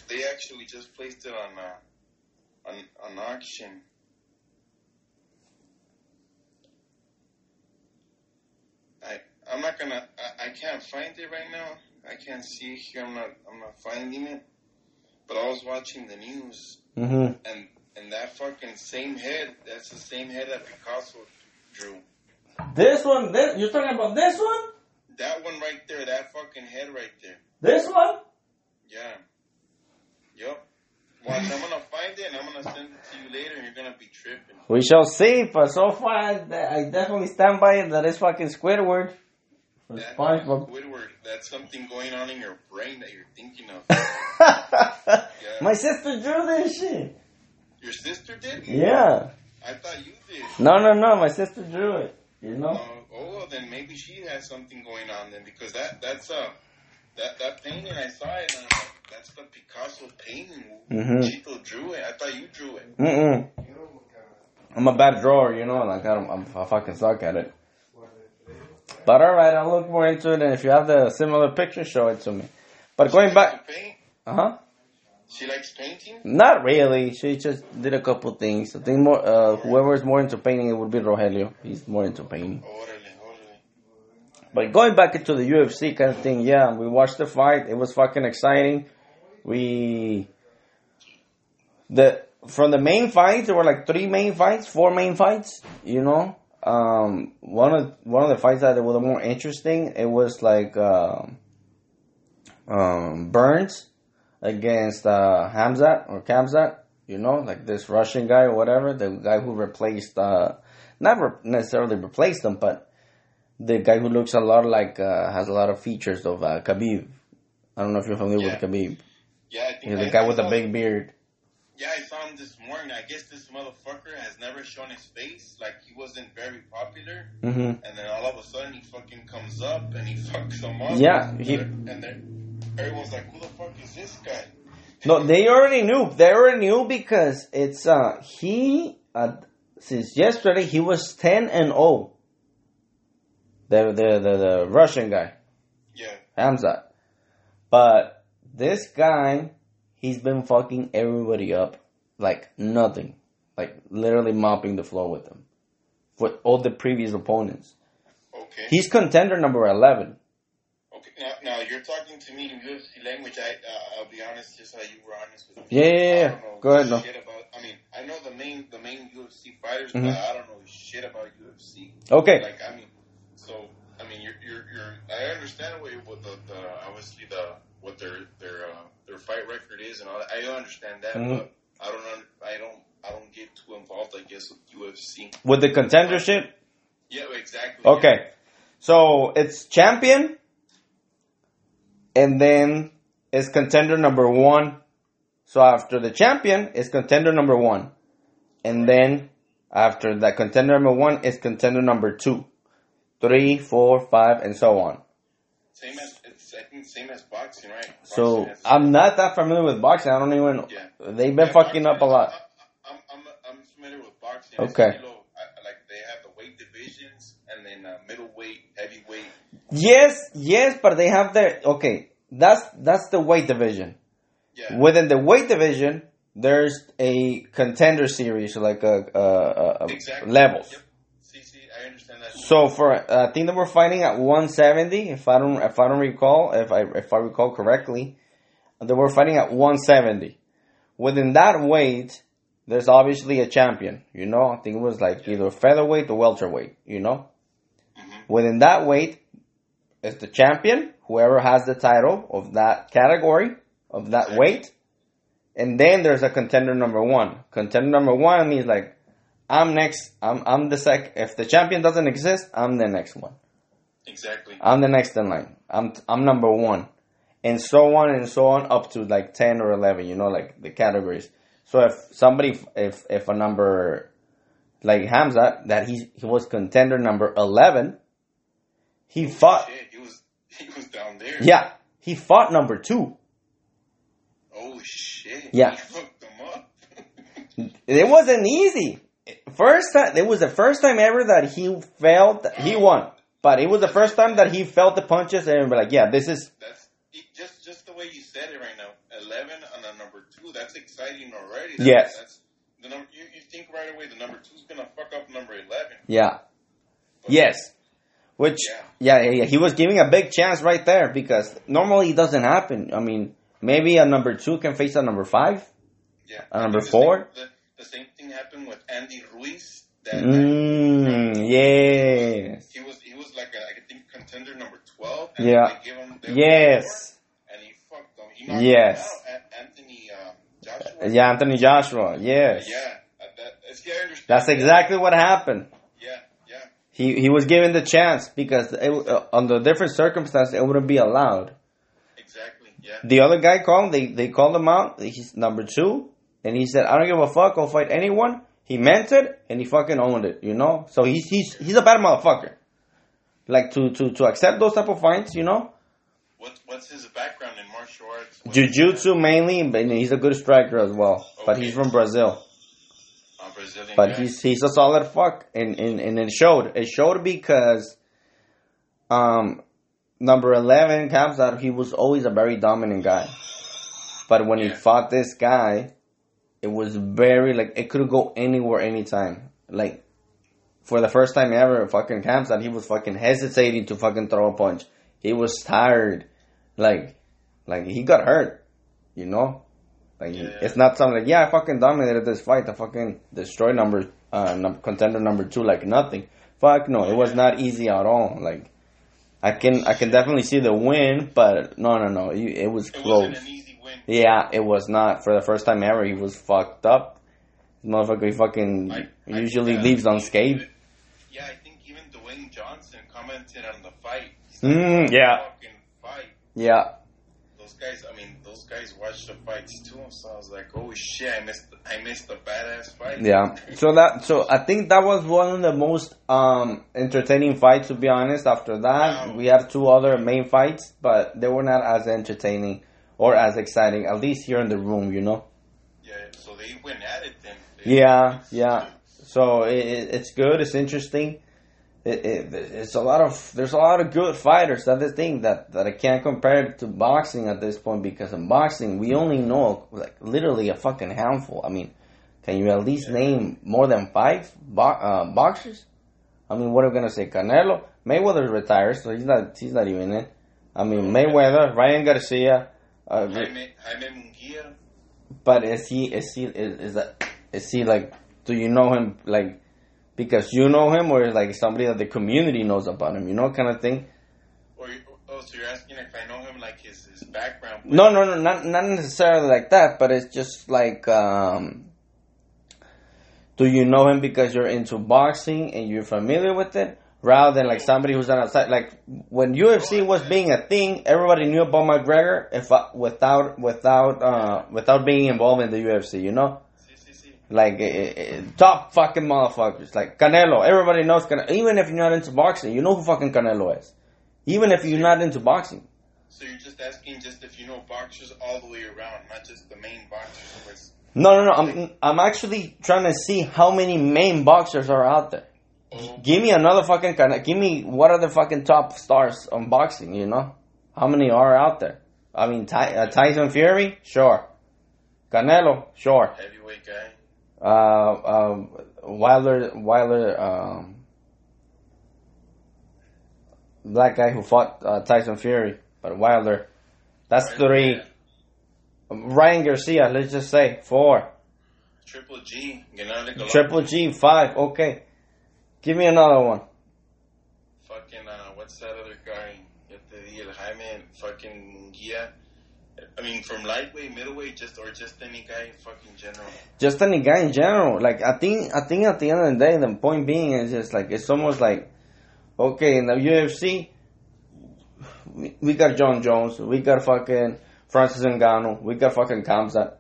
They actually just placed it on auction. I can't find it right now. I can't see it here. I'm not finding it. But I was watching the news. Mm-hmm. And that fucking same head. That's the same head that Picasso drew. This one. You're talking about this one? That one right there. That fucking head right there. This one? Yeah. Yep. Watch, I'm going to find it and I'm going to send it to you later and you're going to be tripping. We shall see, but so far I definitely stand by it that it's fucking Squidward. That five of Squidward, that's something going on in your brain that you're thinking of. Yeah. My sister drew this shit. Your sister did? Yeah. I thought you did. No. My sister drew it. You know? Well, then maybe she has something going on then, because that's that painting, I saw it, and I'm like, that's the Picasso painting. Mm-hmm. Chito drew it. I thought you drew it. Mm-mm. I'm a bad drawer, you know? Like, I fucking suck at it. But alright, I'll look more into it, and if you have the similar picture, show it to me. But going back... She likes painting? Not really. She just did a couple things. I think more, whoever's more into painting, it would be Rogelio. He's more into painting. But going back into the UFC kind of thing, yeah, we watched the fight. It was fucking exciting. From the main fights, there were like four main fights, you know? One of the fights that were the more interesting, it was like Burns against Khamzat, you know, like this Russian guy or whatever, the guy who replaced not necessarily replaced him, but the guy who looks a lot like has a lot of features of Khabib. I don't know if you're familiar with Khabib. Yeah, I think he's the guy with the big beard. Yeah, I saw him this morning. I guess this motherfucker has never shown his face. Like, he wasn't very popular. Mm-hmm. And then all of a sudden, he fucking comes up and he fucks them up. Yeah. And everyone's like, who the fuck is this guy? No, they already knew. Because it's, since yesterday, he was 10-0. The Russian guy. Yeah. Khamzat. But this guy... he's been fucking everybody up like nothing. Like, literally mopping the floor with them. With all the previous opponents. Okay. He's contender number 11. Okay, now you're talking to me in UFC language. I'll be honest, just how you were honest with me. Yeah. Go ahead. I know the main UFC fighters, mm-hmm. but I don't know shit about UFC. Okay. I understand what their fight record is and all that. I understand that, mm-hmm. but I don't get too involved, I guess, with UFC. With the contendership? Yeah, exactly. Okay. Yeah. So it's champion, and then it's contender number 1. So after the champion, it's contender number 1. And then after that contender number 1, it's contender number 2. 3, 4, 5, and so on. Same as boxing, right? I'm not that familiar with boxing. I don't even know. Yeah. They've been fucking up a lot. I'm familiar with boxing. Okay. They have the weight divisions and then middleweight, heavyweight. Yes, but they have their... okay, that's the weight division. Yeah. Within the weight division, there's a contender series, like exactly. Levels. Yep. I understand that. So I think they were fighting at 170. If I recall correctly, they were fighting at 170. Within that weight, there's obviously a champion. You know, I think it was like either featherweight or welterweight. You know, mm-hmm. Within that weight, it's the champion, whoever has the title of that category of that weight, and then there's a contender number 1. Contender number 1 means like, I'm next. I'm the second. If the champion doesn't exist, I'm the next one. Exactly. I'm the next in line. I'm number 1, and so on up to like 10 or 11. You know, like the categories. So if a number like Khamzat, that he was contender number 11, he fought. Shit, he was down there. Yeah, he fought number 2. Oh shit! Yeah, he fucked them up. It wasn't easy. It was the first time ever that he felt that he won, but it was the first time that he felt the punches and be like, "Yeah, this is." That's just the way you said it right now. 11 on a number 2. That's exciting already. Yes. That's the number. You think right away the number 2's gonna fuck up number 11. Yeah. But yes. Which he was giving a big chance right there because normally it doesn't happen. I mean, maybe a number 2 can face a number 5. Yeah. A number 4. The same thing happened with Andy Ruiz. He was like I think contender number 12. And they gave him and he fucked him. He knocked him out. Anthony Joshua. Yes. Yeah. That's exactly what happened. Yeah. He was given the chance because under different circumstances it wouldn't be allowed. Exactly. Yeah. The other guy called. They called him out. He's number two, and he said, "I don't give a fuck. I'll fight anyone." He meant it, and he fucking owned it. You know. So he's a bad motherfucker. Like to accept those type of fights. You know. What's his background in martial arts? Jiu-jitsu mainly, but he's a good striker as well. Okay. But he's from Brazil. But guy. He's a solid fuck, and it showed. It showed because, number 11 Khamzat, he was always a very dominant guy, but when he fought this guy, it was very like it could go anywhere, anytime. Like for the first time ever, fucking Khamzat, he was fucking hesitating to fucking throw a punch. He was tired, like he got hurt, you know. Like it's not something like I fucking dominated this fight. I fucking destroyed contender number two like nothing. Fuck no, it was not easy at all. Like I can definitely see the win, but no, it was close. It wasn't an easy win. Yeah, it was not. For the first time ever, he was fucked up. This motherfucker, he fucking usually leaves unscathed. Yeah, I think even Dwayne Johnson commented on the fight. Fucking fight. Yeah. Those guys watch the fights too, so I was like, "Oh shit, I missed the badass fight." Yeah. So I think that was one of the most entertaining fights. To be honest, after that we have two other main fights, but they were not as entertaining or as exciting, at least here in the room, you know. Yeah. So they went at it then. Yeah. So it's good. It's interesting. It's a lot of good fighters. That's the thing that I can't compare it to boxing at this point, because in boxing we only know like literally a fucking handful. I mean, can you at least name more than five boxers? I mean, what are we gonna say? Canelo, Mayweather retires, so he's not even in. I mean, Mayweather, Ryan Garcia, Jaime Munguia. But is he like? Do you know him like? Because you know him, or like somebody that the community knows about him, you know, kind of thing. So you're asking if I know him, like his background? No, not necessarily like that, but it's just like, do you know him because you're into boxing and you're familiar with it, rather than like somebody who's not outside. Like when UFC was being a thing, everybody knew about McGregor without being involved in the UFC, you know. Like, top fucking motherfuckers. Like, Canelo. Everybody knows Canelo. Even if you're not into boxing, you know who fucking Canelo is. Even if you're not into boxing. So you're just asking just if you know boxers all the way around, not just the main boxers? No. I'm actually trying to see how many main boxers are out there. Oh. Give me another fucking Canelo. Give me what are the fucking top stars on boxing, you know? How many are out there? I mean, Tyson Fury? Sure. Canelo? Sure. Heavyweight guy. Wilder, black guy who fought Tyson Fury, but Wilder, that's three. Yeah. Ryan Garcia, let's just say four. Triple G, five. Okay, give me another one. Fucking what's that other guy? Jaime fucking Munguia. I mean, from lightweight, middleweight, just any guy in fucking general. Just any guy in general. Like, I think at the end of the day, the point being is just like, it's almost like, okay, in the UFC, we got John Jones, we got fucking Francis Ngannou, we got fucking Khamzat,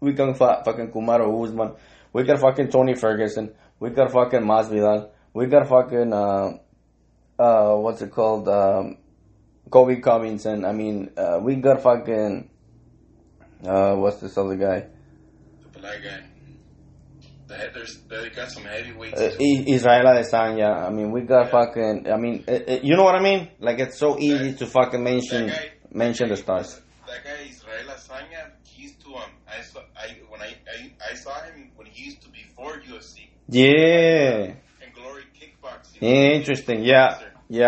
we got fucking Kamaru Usman, we got fucking Tony Ferguson, we got fucking Masvidal, we got fucking, Colby Covington. I mean, we got fucking... what's this other guy? The black guy. They got some heavyweights. Israel Adesanya. I mean, we got fucking... I mean, you know what I mean? Like, it's so easy to fucking mention the stars. That guy, Israel Adesanya, he used to... I saw him when he used to be for UFC. Yeah. And Glory Kickboxing. Interesting, yeah. He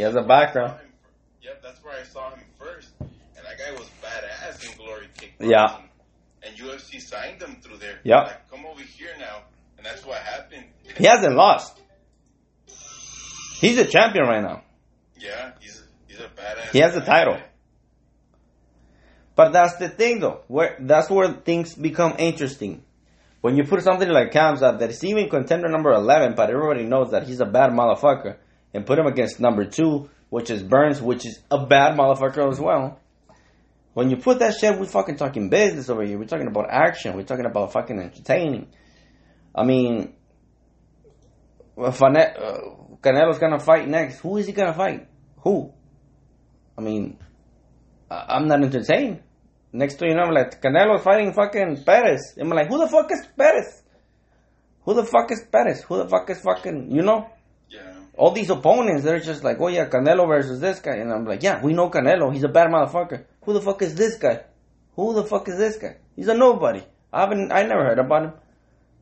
has a background. That's where I saw him first. And that guy was badass in Glory Kickboxing. Yeah. And UFC signed him through there. Yeah. Like, come over here now. And that's what happened. He hasn't lost. He's a champion right now. Yeah, he's a badass. He has a title. But that's the thing, though. That's where things become interesting. when you put something like Khamzat, that's even contender number 11, but everybody knows that he's a bad motherfucker, and put him against number 2, which is Burns, which is a bad motherfucker as well. When you put that shit, we're fucking talking business over here. We're talking about action. We're talking about fucking entertaining. I mean, Canelo's gonna fight next. Who is he gonna fight? Who? I mean, I'm not entertained. Next to you know, I'm like, Canelo's fighting fucking Perez. I'm like, who the fuck is Perez? Who the fuck is Perez? Who the fuck is fucking, you know? Yeah. All these opponents, they're just like, oh yeah, Canelo versus this guy. And I'm like, yeah, we know Canelo. He's a bad motherfucker. Who the fuck is this guy? Who the fuck is this guy? He's a nobody. I never heard about him.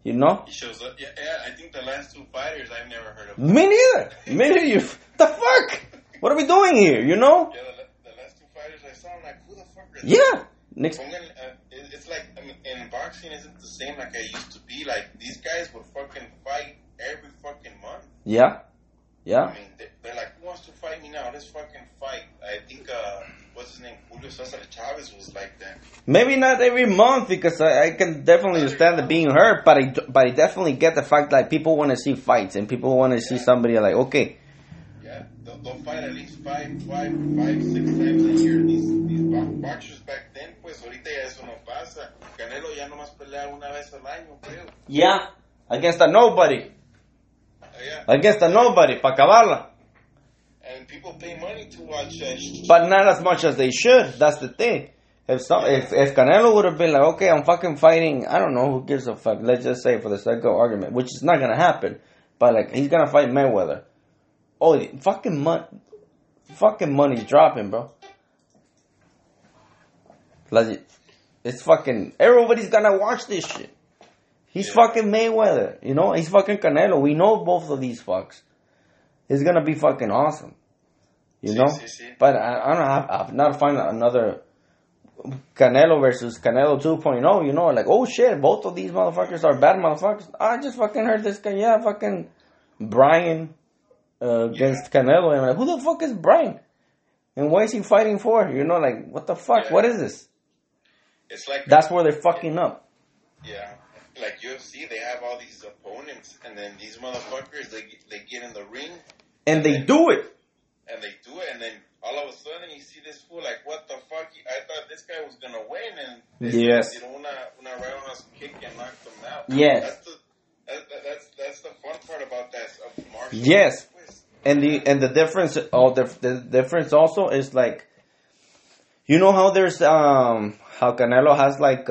You know? He shows up. Yeah, I think the last 2 fighters I've never heard of. Me neither. Me neither. You, the fuck? What are we doing here? You know? Yeah, the last 2 fighters I saw, I'm like, who the fuck is this? Yeah. Next. It's like, I mean, in boxing, isn't the same like I used to be. Like, these guys would fucking fight every fucking month. Yeah. Yeah. I mean, they're like, who wants to fight me now? Let's fucking fight. I think, what's his name? Julio Cesar Chavez was like that. Maybe not every month, because I can definitely understand it being hurt, but I definitely get the fact that people want to see fights, and people want to see somebody like, okay. Yeah, they'll fight at least five, 6 times a year. These boxers back then, pues, ahorita ya eso no pasa. Canelo ya nomás pelea una vez al año, creo. Yeah, against a nobody. Yeah. Against a nobody, pa' acabarla. And people pay money to watch that shit. But not as much as they should. That's the thing. If Canelo would have been like, okay, I'm fucking fighting, I don't know, who gives a fuck, let's just say for the sake of argument, which is not gonna happen, but like, he's gonna fight Mayweather. Oh, fucking money's dropping, bro. Like, it's fucking, everybody's gonna watch this shit. He's fucking Mayweather, you know? He's fucking Canelo. We know both of these fucks. It's gonna be fucking awesome, you know? But I don't know, I've not found another Canelo versus Canelo 2.0, you know? Like, oh shit, both of these motherfuckers are bad motherfuckers. I just fucking heard this guy, yeah, fucking Brian against Canelo. And I'm like, who the fuck is Brian? And what is he fighting for? You know, like, what the fuck? Yeah. What is this? It's like that's where they're fucking up. Yeah. Like UFC, they have all these opponents, and then these motherfuckers, they get in the ring. And they do it. And they do it, and then all of a sudden you see this fool like, what the fuck? I thought this guy was going to win, and you know, una roundhouse kick and knocked them out. Yes. That's the fun part about that. Martial yes. Twist. And the difference, the difference also is like, you know how there's, how Canelo has like,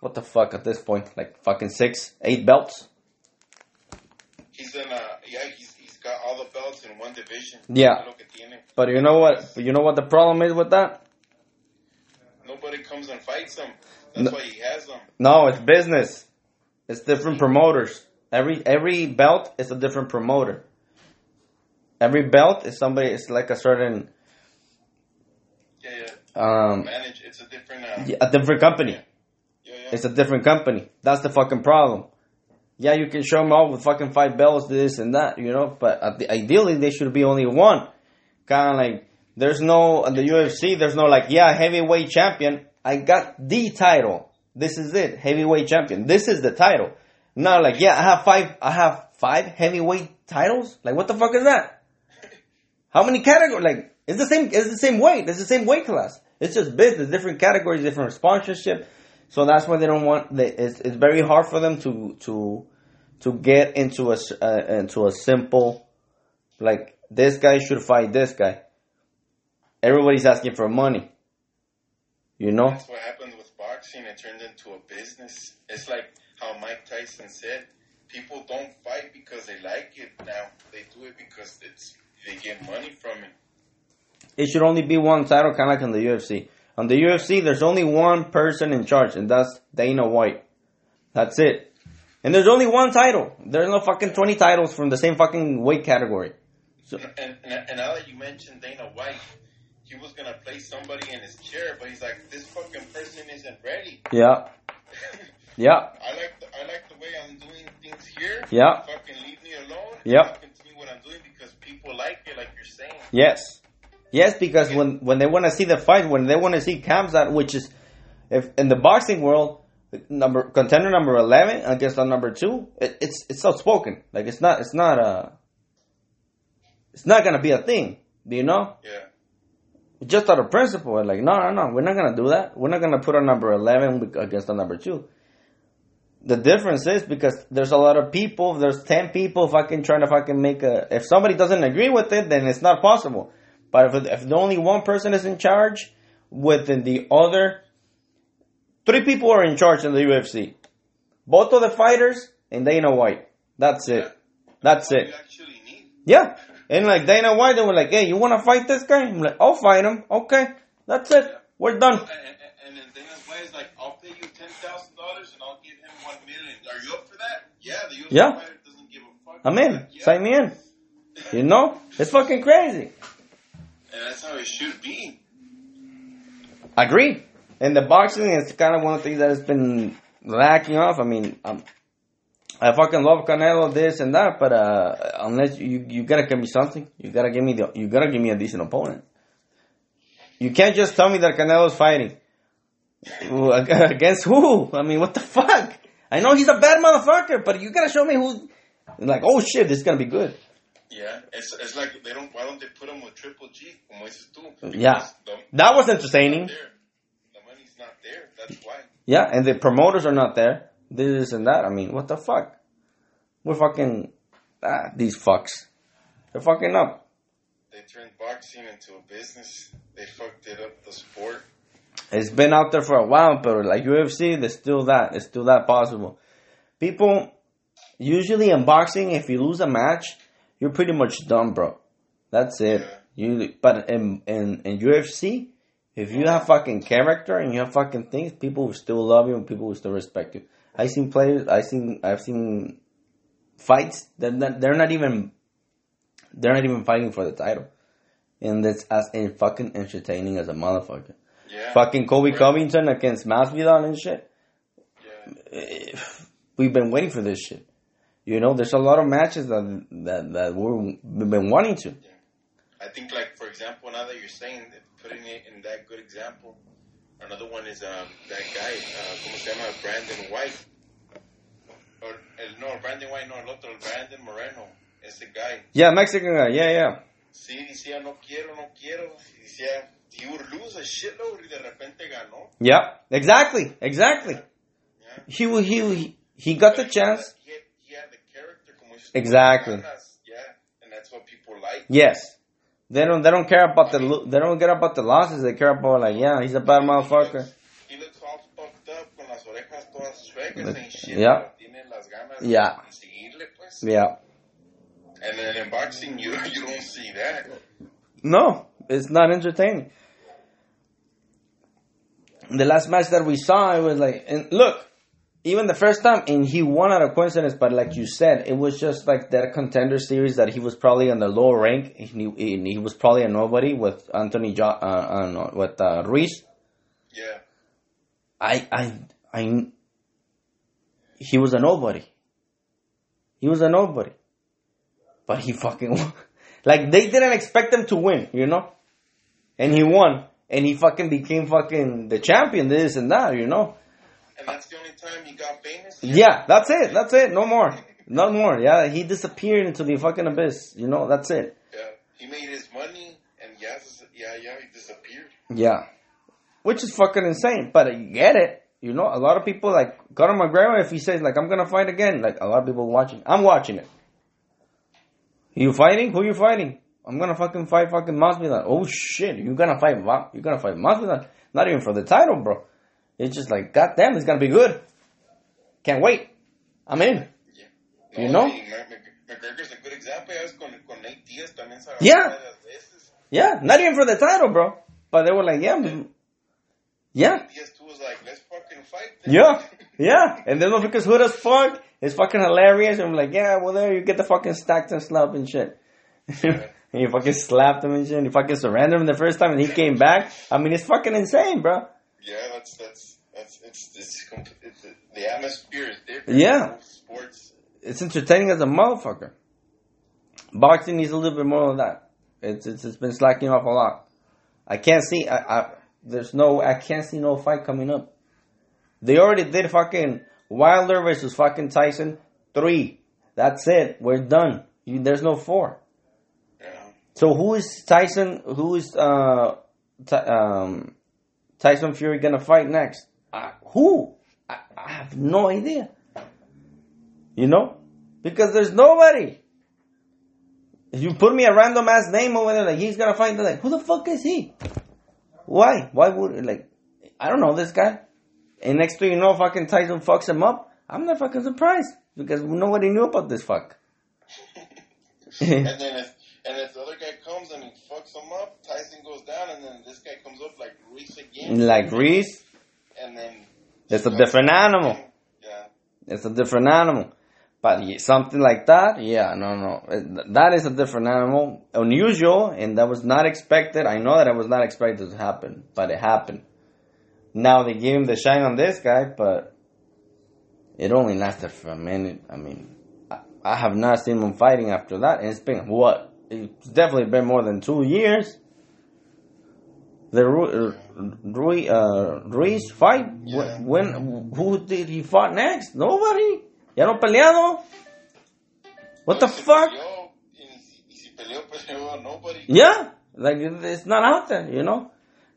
what the fuck at this point? Like fucking 6, 8 belts? He's in he's got all the belts in one division. Yeah. But you know what the problem is with that? Nobody comes and fights him. That's why he has them. No, it's business. It's different promoters. Every belt is a different promoter. Every belt is somebody, it's like a certain manage, it's a different a different company. Yeah. It's a different company. That's the fucking problem. Yeah, you can show them all with fucking 5 belts, this and that, you know. But ideally, they should be only one. Kind of like, there's no, in the UFC, there's no like, yeah, heavyweight champion. I got the title. This is it, heavyweight champion. This is the title. Not like, yeah, I have five heavyweight titles. Like, what the fuck is that? How many categories? Like, it's the same weight. It's the same weight class. It's just business, different categories, different sponsorship. So that's why they don't want. It's very hard for them to get into a simple, like, this guy should fight this guy. Everybody's asking for money. You know. That's what happens with boxing. It turns into a business. It's like how Mike Tyson said, people don't fight because they like it. Now they do it because they get money from it. It should only be one title, kind of like in the UFC. On the UFC, there's only one person in charge, and that's Dana White. That's it. And there's only one title. There's no fucking 20 titles from the same fucking weight category. So, and now that you mentioned Dana White, he was going to place somebody in his chair, but he's like, this fucking person isn't ready. Yeah. Yeah. I like the way I'm doing things here. Yeah. Fucking leave me alone. Yeah. I'll continue what I'm doing because people like it, like you're saying. Yes. Yes, because when they want to see the fight, when they want to see Khamzat, which is, if in the boxing world, contender number 11 against the number 2. It's outspoken. Like it's not gonna be a thing. Do you know? Yeah. Just out of principle, like no, we're not gonna do that. We're not gonna put a number 11 against a number 2. The difference is because there's a lot of people. There's 10 people fucking trying to fucking make a. If somebody doesn't agree with it, then it's not possible. But if only one person is in charge, within the other 3 people are in charge in the UFC. Both of the fighters and Dana White. That's it. That's it. Yeah. And like Dana White, they were like, "Hey, you want to fight this guy?" I'm like, "I'll fight him." Okay, that's it. We're done. And then Dana White is like, "I'll pay you $10,000 and I'll give him $1 million. Are you up for that?" Yeah. The UFC fighter doesn't give a fuck. I'm in. Yeah. Sign me in. You know, it's fucking crazy. And that's how it should be. Agree. And the boxing is kind of one of the things that has been lacking off. I mean, I fucking love Canelo, this and that, but unless you gotta give me something, you gotta give me a decent opponent. You can't just tell me that Canelo's fighting against who? I mean, what the fuck? I know he's a bad motherfucker, but you gotta show me who. Like, oh shit, this is gonna be good. Yeah, it's like they don't. Why don't they put him with Triple G? Yeah, that was entertaining. The money's not there. That's why. Yeah, and the promoters are not there. This and that. I mean, what the fuck? We're fucking these fucks. They're fucking up. They turned boxing into a business. They fucked it up, the sport. It's been out there for a while, but like UFC, there's still that. It's still that possible. People usually in boxing, if you lose a match, you're pretty much done, bro. That's it. Yeah. But in UFC, if you have fucking character and you have fucking things, people will still love you and people will still respect you. I've seen fights that they're not even fighting for the title, and that's as fucking entertaining as a motherfucker. Yeah. Fucking Colby Covington against Masvidal and shit. Yeah. We've been waiting for this shit. You know, there's a lot of matches that we've been wanting to. Yeah. I think, like, for example, now that you're saying that, putting it in that good example, another one is that guy, Brandon White. Brandon Moreno. It's a guy. Yeah, Mexican guy. Yeah. Sí, decía, no quiero. Decía, he would lose a shitload y de repente ganó. Yeah, exactly. Yeah. He got the chance. He had the character. Exactly. Yeah, and that's what people like. Yes. They don't care about they don't care about the losses. They care about he's a bad motherfucker. He looks all fucked up, con las orejas todas chuecas and shit. Yeah. Tiene las ganas de seguirle, pues. Yeah. And then in boxing, you don't see that. No, it's not entertaining. The last match that we saw, it was like, and look, even the first time, and he won out of coincidence, but like you said, it was just like that contender series that he was probably on the lower rank, and he was probably a nobody with Anthony Ruiz. Yeah. He was a nobody. But he fucking won. Like, they didn't expect him to win, you know? And he won, and he fucking became fucking the champion, this and that, you know? And that's the only time he got famous? Yeah, that's it, no more, he disappeared into the fucking abyss, you know, that's it. Yeah, he made his money, and he disappeared. Yeah, which is fucking insane, but you get it, you know, a lot of people, like, Conor McGregor, if he says, like, I'm gonna fight again, like, a lot of people watching, I'm watching it. You fighting? Who you fighting? I'm gonna fucking fight fucking Masvidal. Oh shit, you're gonna fight Masvidal? Not even for the title, bro. It's just like, goddamn, it's gonna be good. Can't wait. I'm in. Yeah. You know? McGregor's a good example. Yeah. Yeah, not even for the title, bro. But they were like, yeah. DS2 was like, let's fucking fight. Then. Yeah. And then because who does fuck? It's fucking hilarious. And I'm like, yeah, well, there you get the fucking stacked and slap and shit. Yeah. And you fucking slapped him and shit. And you fucking surrendered him the first time and he came back. I mean, it's fucking insane, bro. Yeah, that's the atmosphere is different. Yeah, sports. It's entertaining as a motherfucker. Boxing needs a little bit more of that. It's been slacking off a lot. I can't see no fight coming up. They already did fucking Wilder versus fucking Tyson 3. That's it. We're done. There's no 4. Yeah. So who is Tyson? Who is Tyson Fury gonna fight next? Who? I have no idea. You know, because there's nobody. If you put me a random ass name over there, like he's gonna fight, like who the fuck is he? Why? Why would like? I don't know this guy. And next thing you know, fucking Tyson fucks him up. I'm not fucking surprised because nobody knew about this fuck. And then if the other guy comes and he fucks him up, Tyson goes down, and then this guy comes up like Reese again. Like Reese. And then it's a different animal. Yeah. It's a different animal. But something like that, yeah, no. That is a different animal. Unusual, and that was not expected. I know that it was not expected to happen, but it happened. Now they gave him the shine on this guy, but it only lasted for a minute. I mean, I have not seen him fighting after that. And it's been, what? It's definitely been more than 2 years. The Ruiz fight? Yeah. When? Who did he fight next? Nobody. Ya no peleado. What the fuck? Yeah. Like, it's not out there, you know.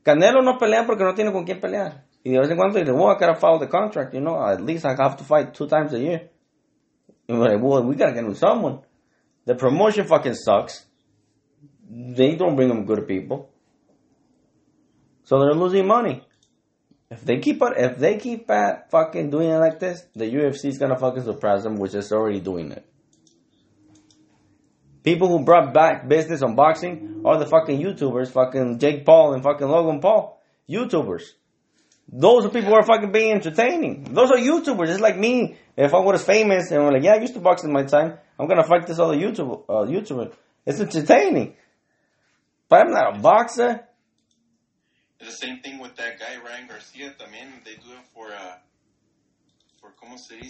Canelo no pelea porque no tiene con quién pelear. Y de vez en cuando, well, I gotta follow the contract, you know. At least I have to fight 2 times a year. And we're like, well, we gotta get with someone. The promotion fucking sucks. They don't bring them good people. So they're losing money. If they keep at fucking doing it like this, the UFC is gonna fucking surprise them, which is already doing it. People who brought back business on boxing are the fucking YouTubers, fucking Jake Paul and fucking Logan Paul. YouTubers. Those are people who are fucking being entertaining. Those are YouTubers. It's like me. If I was famous and I'm like, yeah, I used to box in my time, I'm gonna fight this other YouTuber. It's entertaining. But I'm not a boxer. The same thing with that guy Ryan Garcia. También they do it for